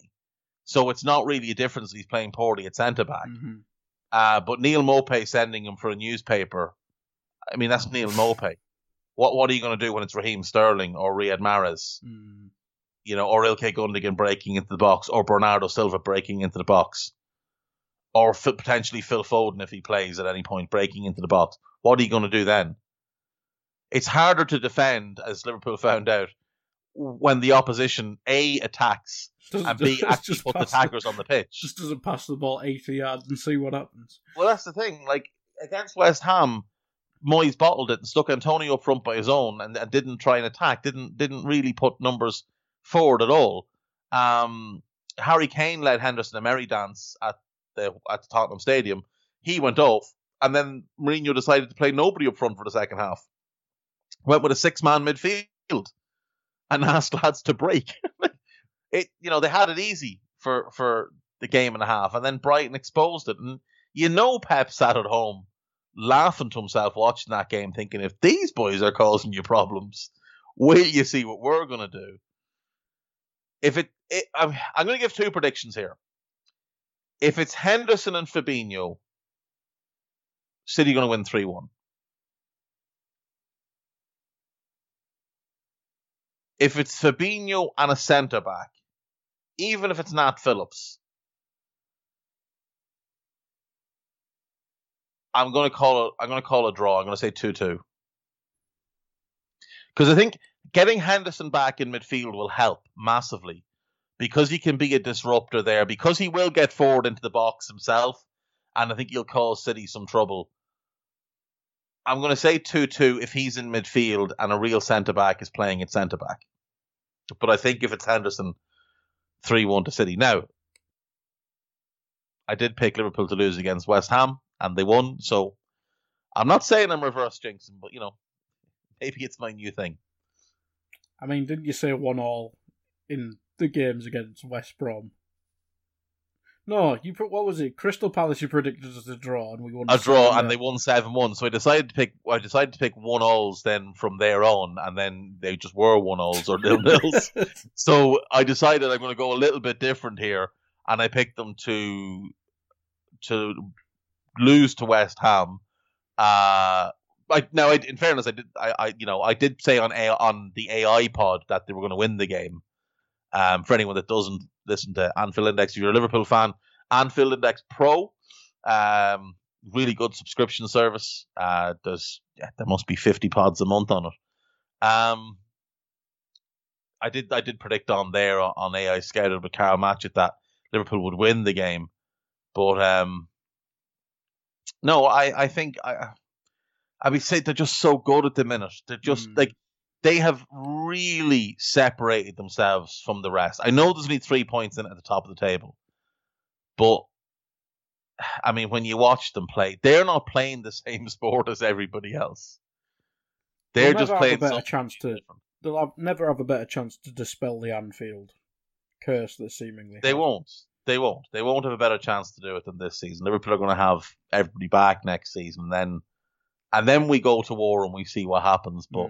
so it's not really a difference that he's playing poorly at centre-back. Mm-hmm. But Neal Maupay sending him for a newspaper, I mean, that's Neal Maupay. What are you going to do when it's Raheem Sterling or Riyad Mahrez? Mm. Or Ilkay Gundogan breaking into the box, or Bernardo Silva breaking into the box, or potentially Phil Foden, if he plays at any point, breaking into the box. What are you going to do then? It's harder to defend, as Liverpool found out, when the opposition, A, attacks, and B, actually puts attackers on the pitch. Just doesn't pass the ball 80 yards and see what happens. Well, that's the thing. Like, against West Ham, Moyes bottled it and stuck Antonio up front by his own and didn't try and attack, didn't really put numbers forward at all. Harry Kane led Henderson a merry dance at the Tottenham Stadium. He went off, and then Mourinho decided to play nobody up front for the second half. Went with a six-man midfield and asked lads to break. They had it easy for the game and a half, and then Brighton exposed it. And Pep sat at home laughing to himself watching that game, thinking, if these boys are causing you problems, will you see what we're going to do? I'm going to give two predictions here. If it's Henderson and Fabinho, City going to win 3-1. If it's Fabinho and a centre-back, even if it's Nat Phillips, I'm going to call a draw. I'm going to say 2-2. Because I think getting Henderson back in midfield will help massively, because he can be a disruptor there, because he will get forward into the box himself, and I think he'll cause City some trouble. I'm going to say 2-2 if he's in midfield and a real centre-back is playing at centre-back. But I think if it's Henderson, 3-1 to City. Now, I did pick Liverpool to lose against West Ham, and they won, so I'm not saying I'm reverse jinxing, but, maybe it's my new thing. I mean, didn't you say 1-1 in the games against West Brom? No, you put, what was it? Crystal Palace. You predicted as a draw, and we won. A draw, and they won 7-1. So I decided to pick. I decided to pick 1-1s then from there on, and then they just were 1-1s or 0-0s. So I decided I'm going to go a little bit different here, and I picked them to lose to West Ham. In fairness, I did. I did say on the AI pod that they were going to win the game. For anyone that doesn't listen to Anfield Index, if you're a Liverpool fan, Anfield Index Pro, really good subscription service. There must be 50 pods a month on it. I did predict on there on AI Scouted with Carl Matchett that Liverpool would win the game, but I think I would say they're just so good at the minute. They're just like. They have really separated themselves from the rest. I know there's only 3 points in at the top of the table, but I mean, when you watch them play, they're not playing the same sport as everybody else. They're just playing. They'll never have a better chance to dispel the Anfield curse that seemingly. They won't. They won't have a better chance to do it than this season. Liverpool are going to have everybody back next season, and then we go to war and we see what happens. But.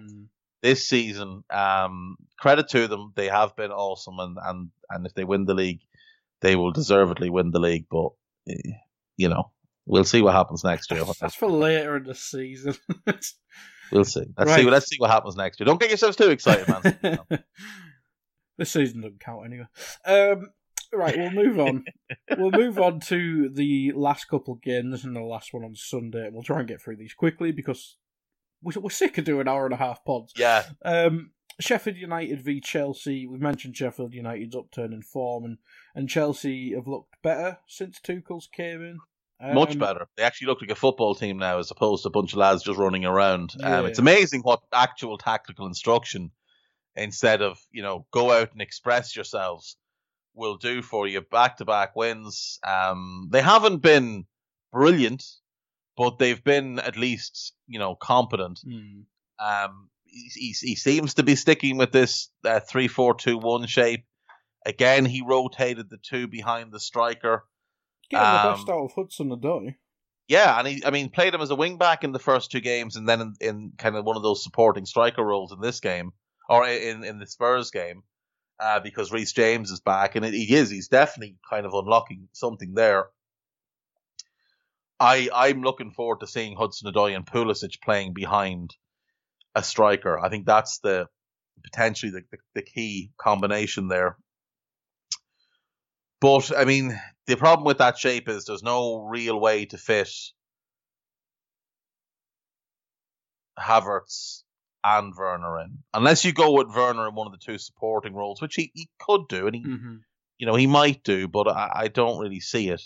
This season, credit to them, they have been awesome, and if they win the league, they will deservedly win the league. But we'll see what happens next year. That's for later in the season. We'll see. Let's see what happens next year. Don't get yourselves too excited, man. This season doesn't count anyway. Right, we'll move on. We'll move on to the last couple of games and the last one on Sunday. We'll try and get through these quickly because. We're sick of doing hour and a half pods. Yeah. Sheffield United v Chelsea. We've mentioned Sheffield United's upturn in form, and Chelsea have looked better since Tuchel's came in. Much better. They actually look like a football team now as opposed to a bunch of lads just running around. Yeah. It's amazing what actual tactical instruction, instead of, go out and express yourselves, will do for you. Back-to-back wins. They haven't been brilliant, but they've been at least, competent. He seems to be sticking with this 3-4-2-1 shape. Again, he rotated the two behind the striker. Getting the best out of Hudson Odoi. Yeah, and he played him as a wing back in the first two games, and then in kind of one of those supporting striker roles in this game, or in the Spurs game, because Reece James is back, and he's definitely kind of unlocking something there. I'm looking forward to seeing Hudson-Odoi and Pulisic playing behind a striker. I think that's potentially the key combination there. But, I mean, the problem with that shape is there's no real way to fit Havertz and Werner in. Unless you go with Werner in one of the two supporting roles, which he could do, and he might do, but I don't really see it.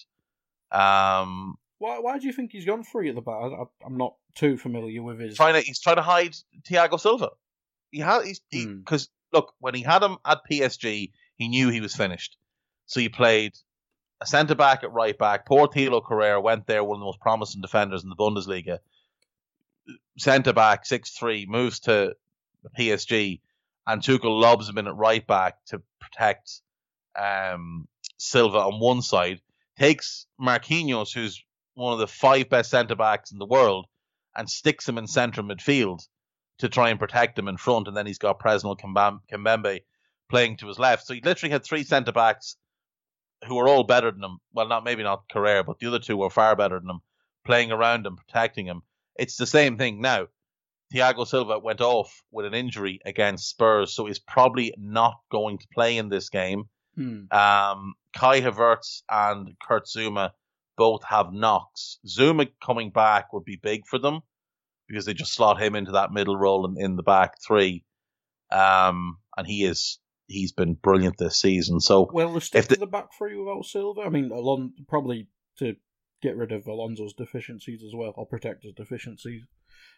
Why do you think he's gone free at the back? I'm not too familiar with his. He's trying to hide Thiago Silva. Look, when he had him at PSG, he knew he was finished. So he played a centre back at right back. Poor Thilo Carrera went there, one of the most promising defenders in the Bundesliga. Centre back, 6'3", moves to PSG, and Tuchel lobs him in at right back to protect Silva on one side. Takes Marquinhos, who's one of the 5 best centre-backs in the world, and sticks him in central midfield to try and protect him in front, and then he's got Presnel Kimpembe playing to his left. So he literally had 3 centre-backs who were all better than him. Well, maybe not Carrera, but the other two were far better than him, playing around him, protecting him. It's the same thing now. Thiago Silva went off with an injury against Spurs, so he's probably not going to play in this game. Kai Havertz and Kurt Zouma both have knocks. Zouma coming back would be big for them because they just slot him into that middle role in the back three. And he's been brilliant this season. So will they stick to the back three without Silva? I mean, probably to get rid of Alonso's deficiencies as well, or protect his deficiencies.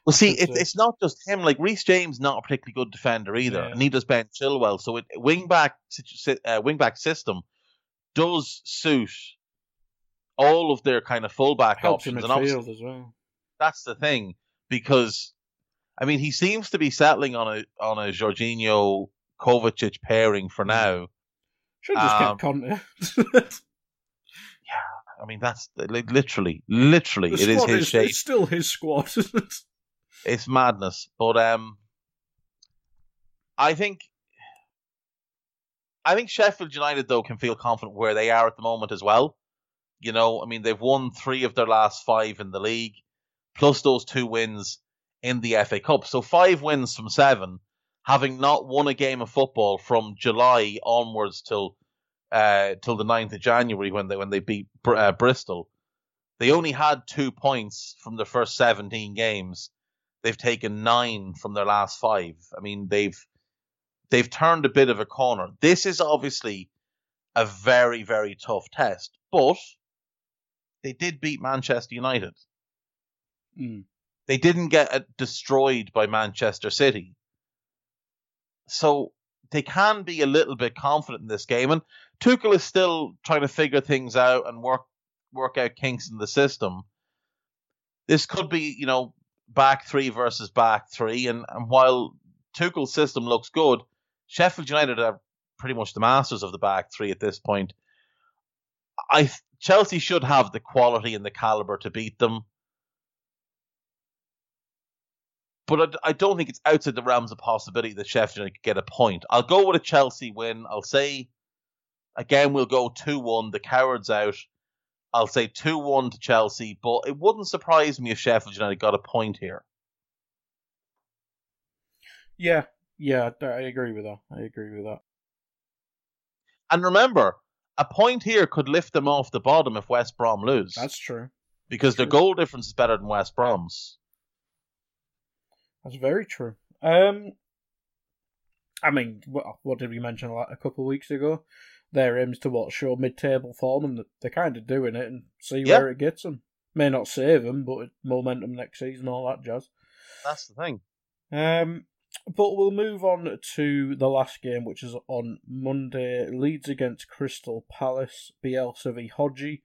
Well, see, it's not just him. Like, Reece James, not a particularly good defender either, and neither is Ben Chilwell. So wing-back system does suit all of their kind of full-back options. And obviously, as well. That's the thing, because, I mean, he seems to be settling on a Jorginho-Kovacic pairing for now. Should have just kept Conte. I mean, that's literally it is his shape. It's still his squad, isn't it? It's madness. But I think Sheffield United, though, can feel confident where they are at the moment as well. You know, I mean, they've won 3 of their last 5 in the league, plus those 2 wins in the FA Cup. So 5 wins from 7, having not won a game of football from July onwards till the 9th of January when they beat Bristol. They only had 2 points from their first 17 games. They've taken 9 from their last 5. I mean, they've turned a bit of a corner. This is obviously a very, very tough test, but they did beat Manchester United. Mm. They didn't get destroyed by Manchester City. So they can be a little bit confident in this game. And Tuchel is still trying to figure things out and work out kinks in the system. This could be, you know, back 3 versus back 3. And while Tuchel's system looks good, Sheffield United are pretty much the masters of the back 3 at this point. Chelsea should have the quality and the calibre to beat them. But I don't think it's outside the realms of possibility that Sheffield United could get a point. I'll go with a Chelsea win. I'll say, again, we'll go 2-1. The Cowards out. I'll say 2-1 to Chelsea. But it wouldn't surprise me if Sheffield United got a point here. Yeah, I agree with that. And remember, a point here could lift them off the bottom if West Brom lose. That's true. Because their goal difference is better than West Brom's. That's very true. I mean, what did we mention a couple of weeks ago? Their aims to show mid-table form, and they're kind of doing it and see where it gets them. May not save them, but momentum next season, all that jazz. That's the thing. But we'll move on to the last game, which is on Monday. Leeds against Crystal Palace, Bielsa v Hodgie.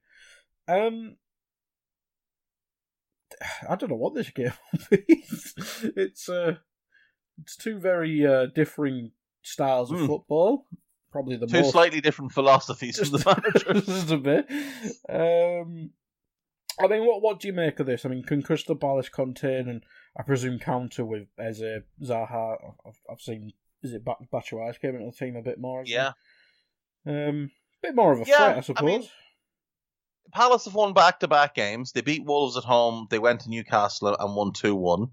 I don't know what this game will be. It's 2 very differing styles of football. Probably the two most slightly different philosophies from the managers. Just a bit. I mean, what do you make of this? I mean, can Crystal Palace contain and I presume counter with Eze, Zaha? I've seen Batshuayi came into the team a bit more. Yeah, bit more of a threat, I suppose. I mean, Palace have won back-to-back games. They beat Wolves at home. They went to Newcastle and won 2-1.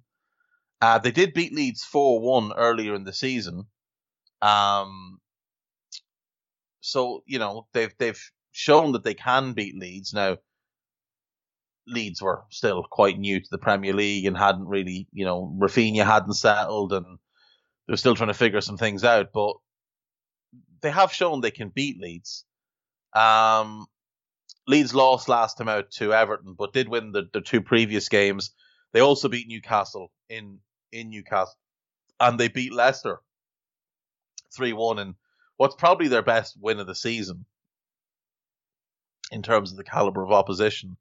They did beat Leeds 4-1 earlier in the season. So, you know, they've shown that they can beat Leeds. Now, Leeds were still quite new to the Premier League and hadn't really, you know, Rafinha hadn't settled and they were still trying to figure some things out. But they have shown they can beat Leeds. Leeds lost last time out to Everton, but did win the 2 previous games. They also beat Newcastle in Newcastle. And they beat Leicester 3-1 in what's probably their best win of the season in terms of the calibre of opposition.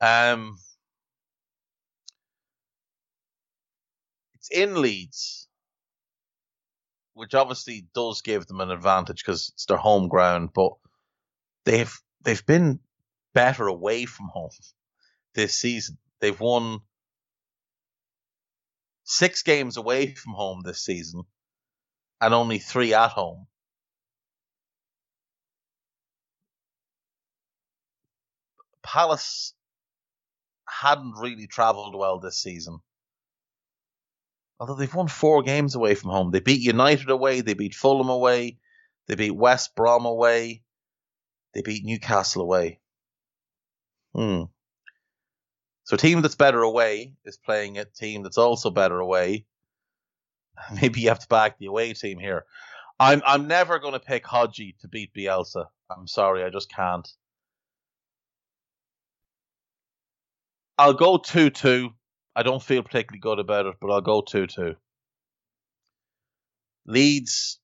It's in Leeds, which obviously does give them an advantage because it's their home ground, but they've been better away from home this season. They've won 6 games away from home this season and only 3 at home. Palace hadn't really travelled well this season. Although they've won 4 games away from home. They beat United away, they beat Fulham away, they beat West Brom away. They beat Newcastle away. So a team that's better away is playing a team that's also better away. Maybe you have to back the away team here. I'm never going to pick Hodgie to beat Bielsa. I'm sorry, I just can't. I'll go 2-2. I don't feel particularly good about it, but I'll go 2-2. Leeds.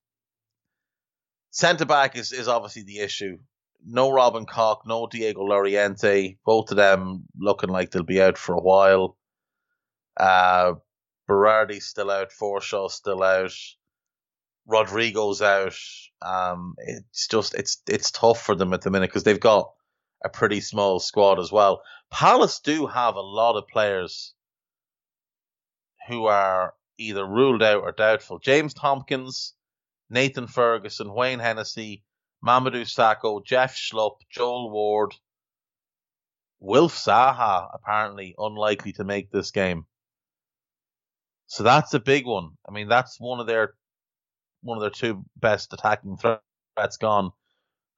Centre-back is obviously the issue. No Robin Koch, no Diego Loriente. Both of them looking like they'll be out for a while. Berardi's still out. Forshaw's still out. Rodrigo's out. It's tough for them at the minute because they've got a pretty small squad as well. Palace do have a lot of players who are either ruled out or doubtful. James Tompkins, Nathan Ferguson, Wayne Hennessy, Mamadou Sakho, Jeff Schlupp, Joel Ward, Wilf Zaha, apparently unlikely to make this game. So that's a big one. I mean, that's one of their two best attacking threats gone.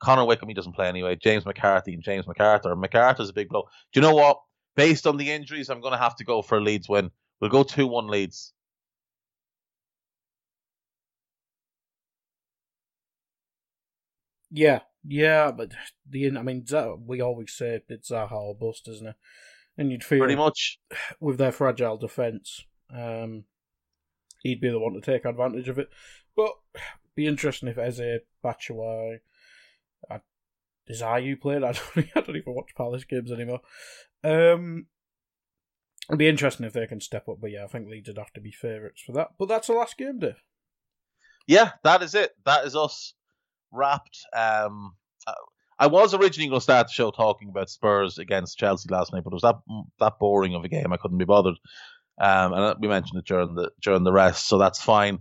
Connor Wickham, he doesn't play anyway. James McCarthy and James MacArthur. MacArthur's a big blow. Do you know what? Based on the injuries, I'm going to have to go for a Leeds win. We'll go 2-1 Leeds. Yeah, but we always say it's Zaha or bust, isn't it? And you'd feel pretty much with their fragile defence, he'd be the one to take advantage of it. But it'd be interesting if Eze, Batshuayi, is IU played? I don't even watch Palace games anymore. It'd be interesting if they can step up, but yeah, I think Leeds would have to be favourites for that. But that's the last game, Dave. Yeah, that is it. That is us wrapped. I was originally going to start the show talking about Spurs against Chelsea last night, but it was that boring of a game. I couldn't be bothered. And we mentioned it during the rest, so that's fine.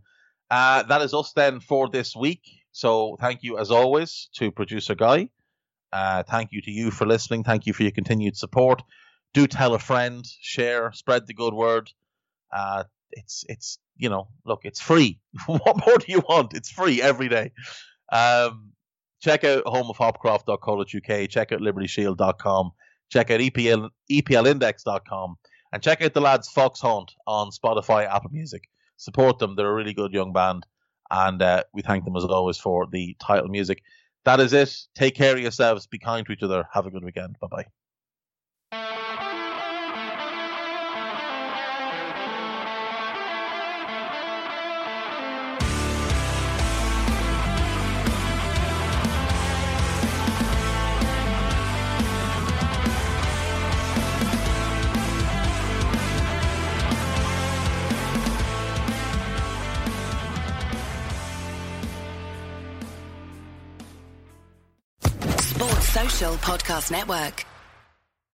That is us then for this week. So thank you, as always, to producer Guy. Thank you to you for listening. Thank you for your continued support. Do tell a friend, share, spread the good word. It's look, it's free. What more do you want? It's free every day. Check out homeofhopcroft.co.uk. Check out libertyshield.com. Check out eplindex.com. And check out the lads Fox Hunt on Spotify, Apple Music. Support them. They're a really good young band. And we thank them, as always, for the title music. That is it. Take care of yourselves. Be kind to each other. Have a good weekend. Bye-bye. Podcast Network.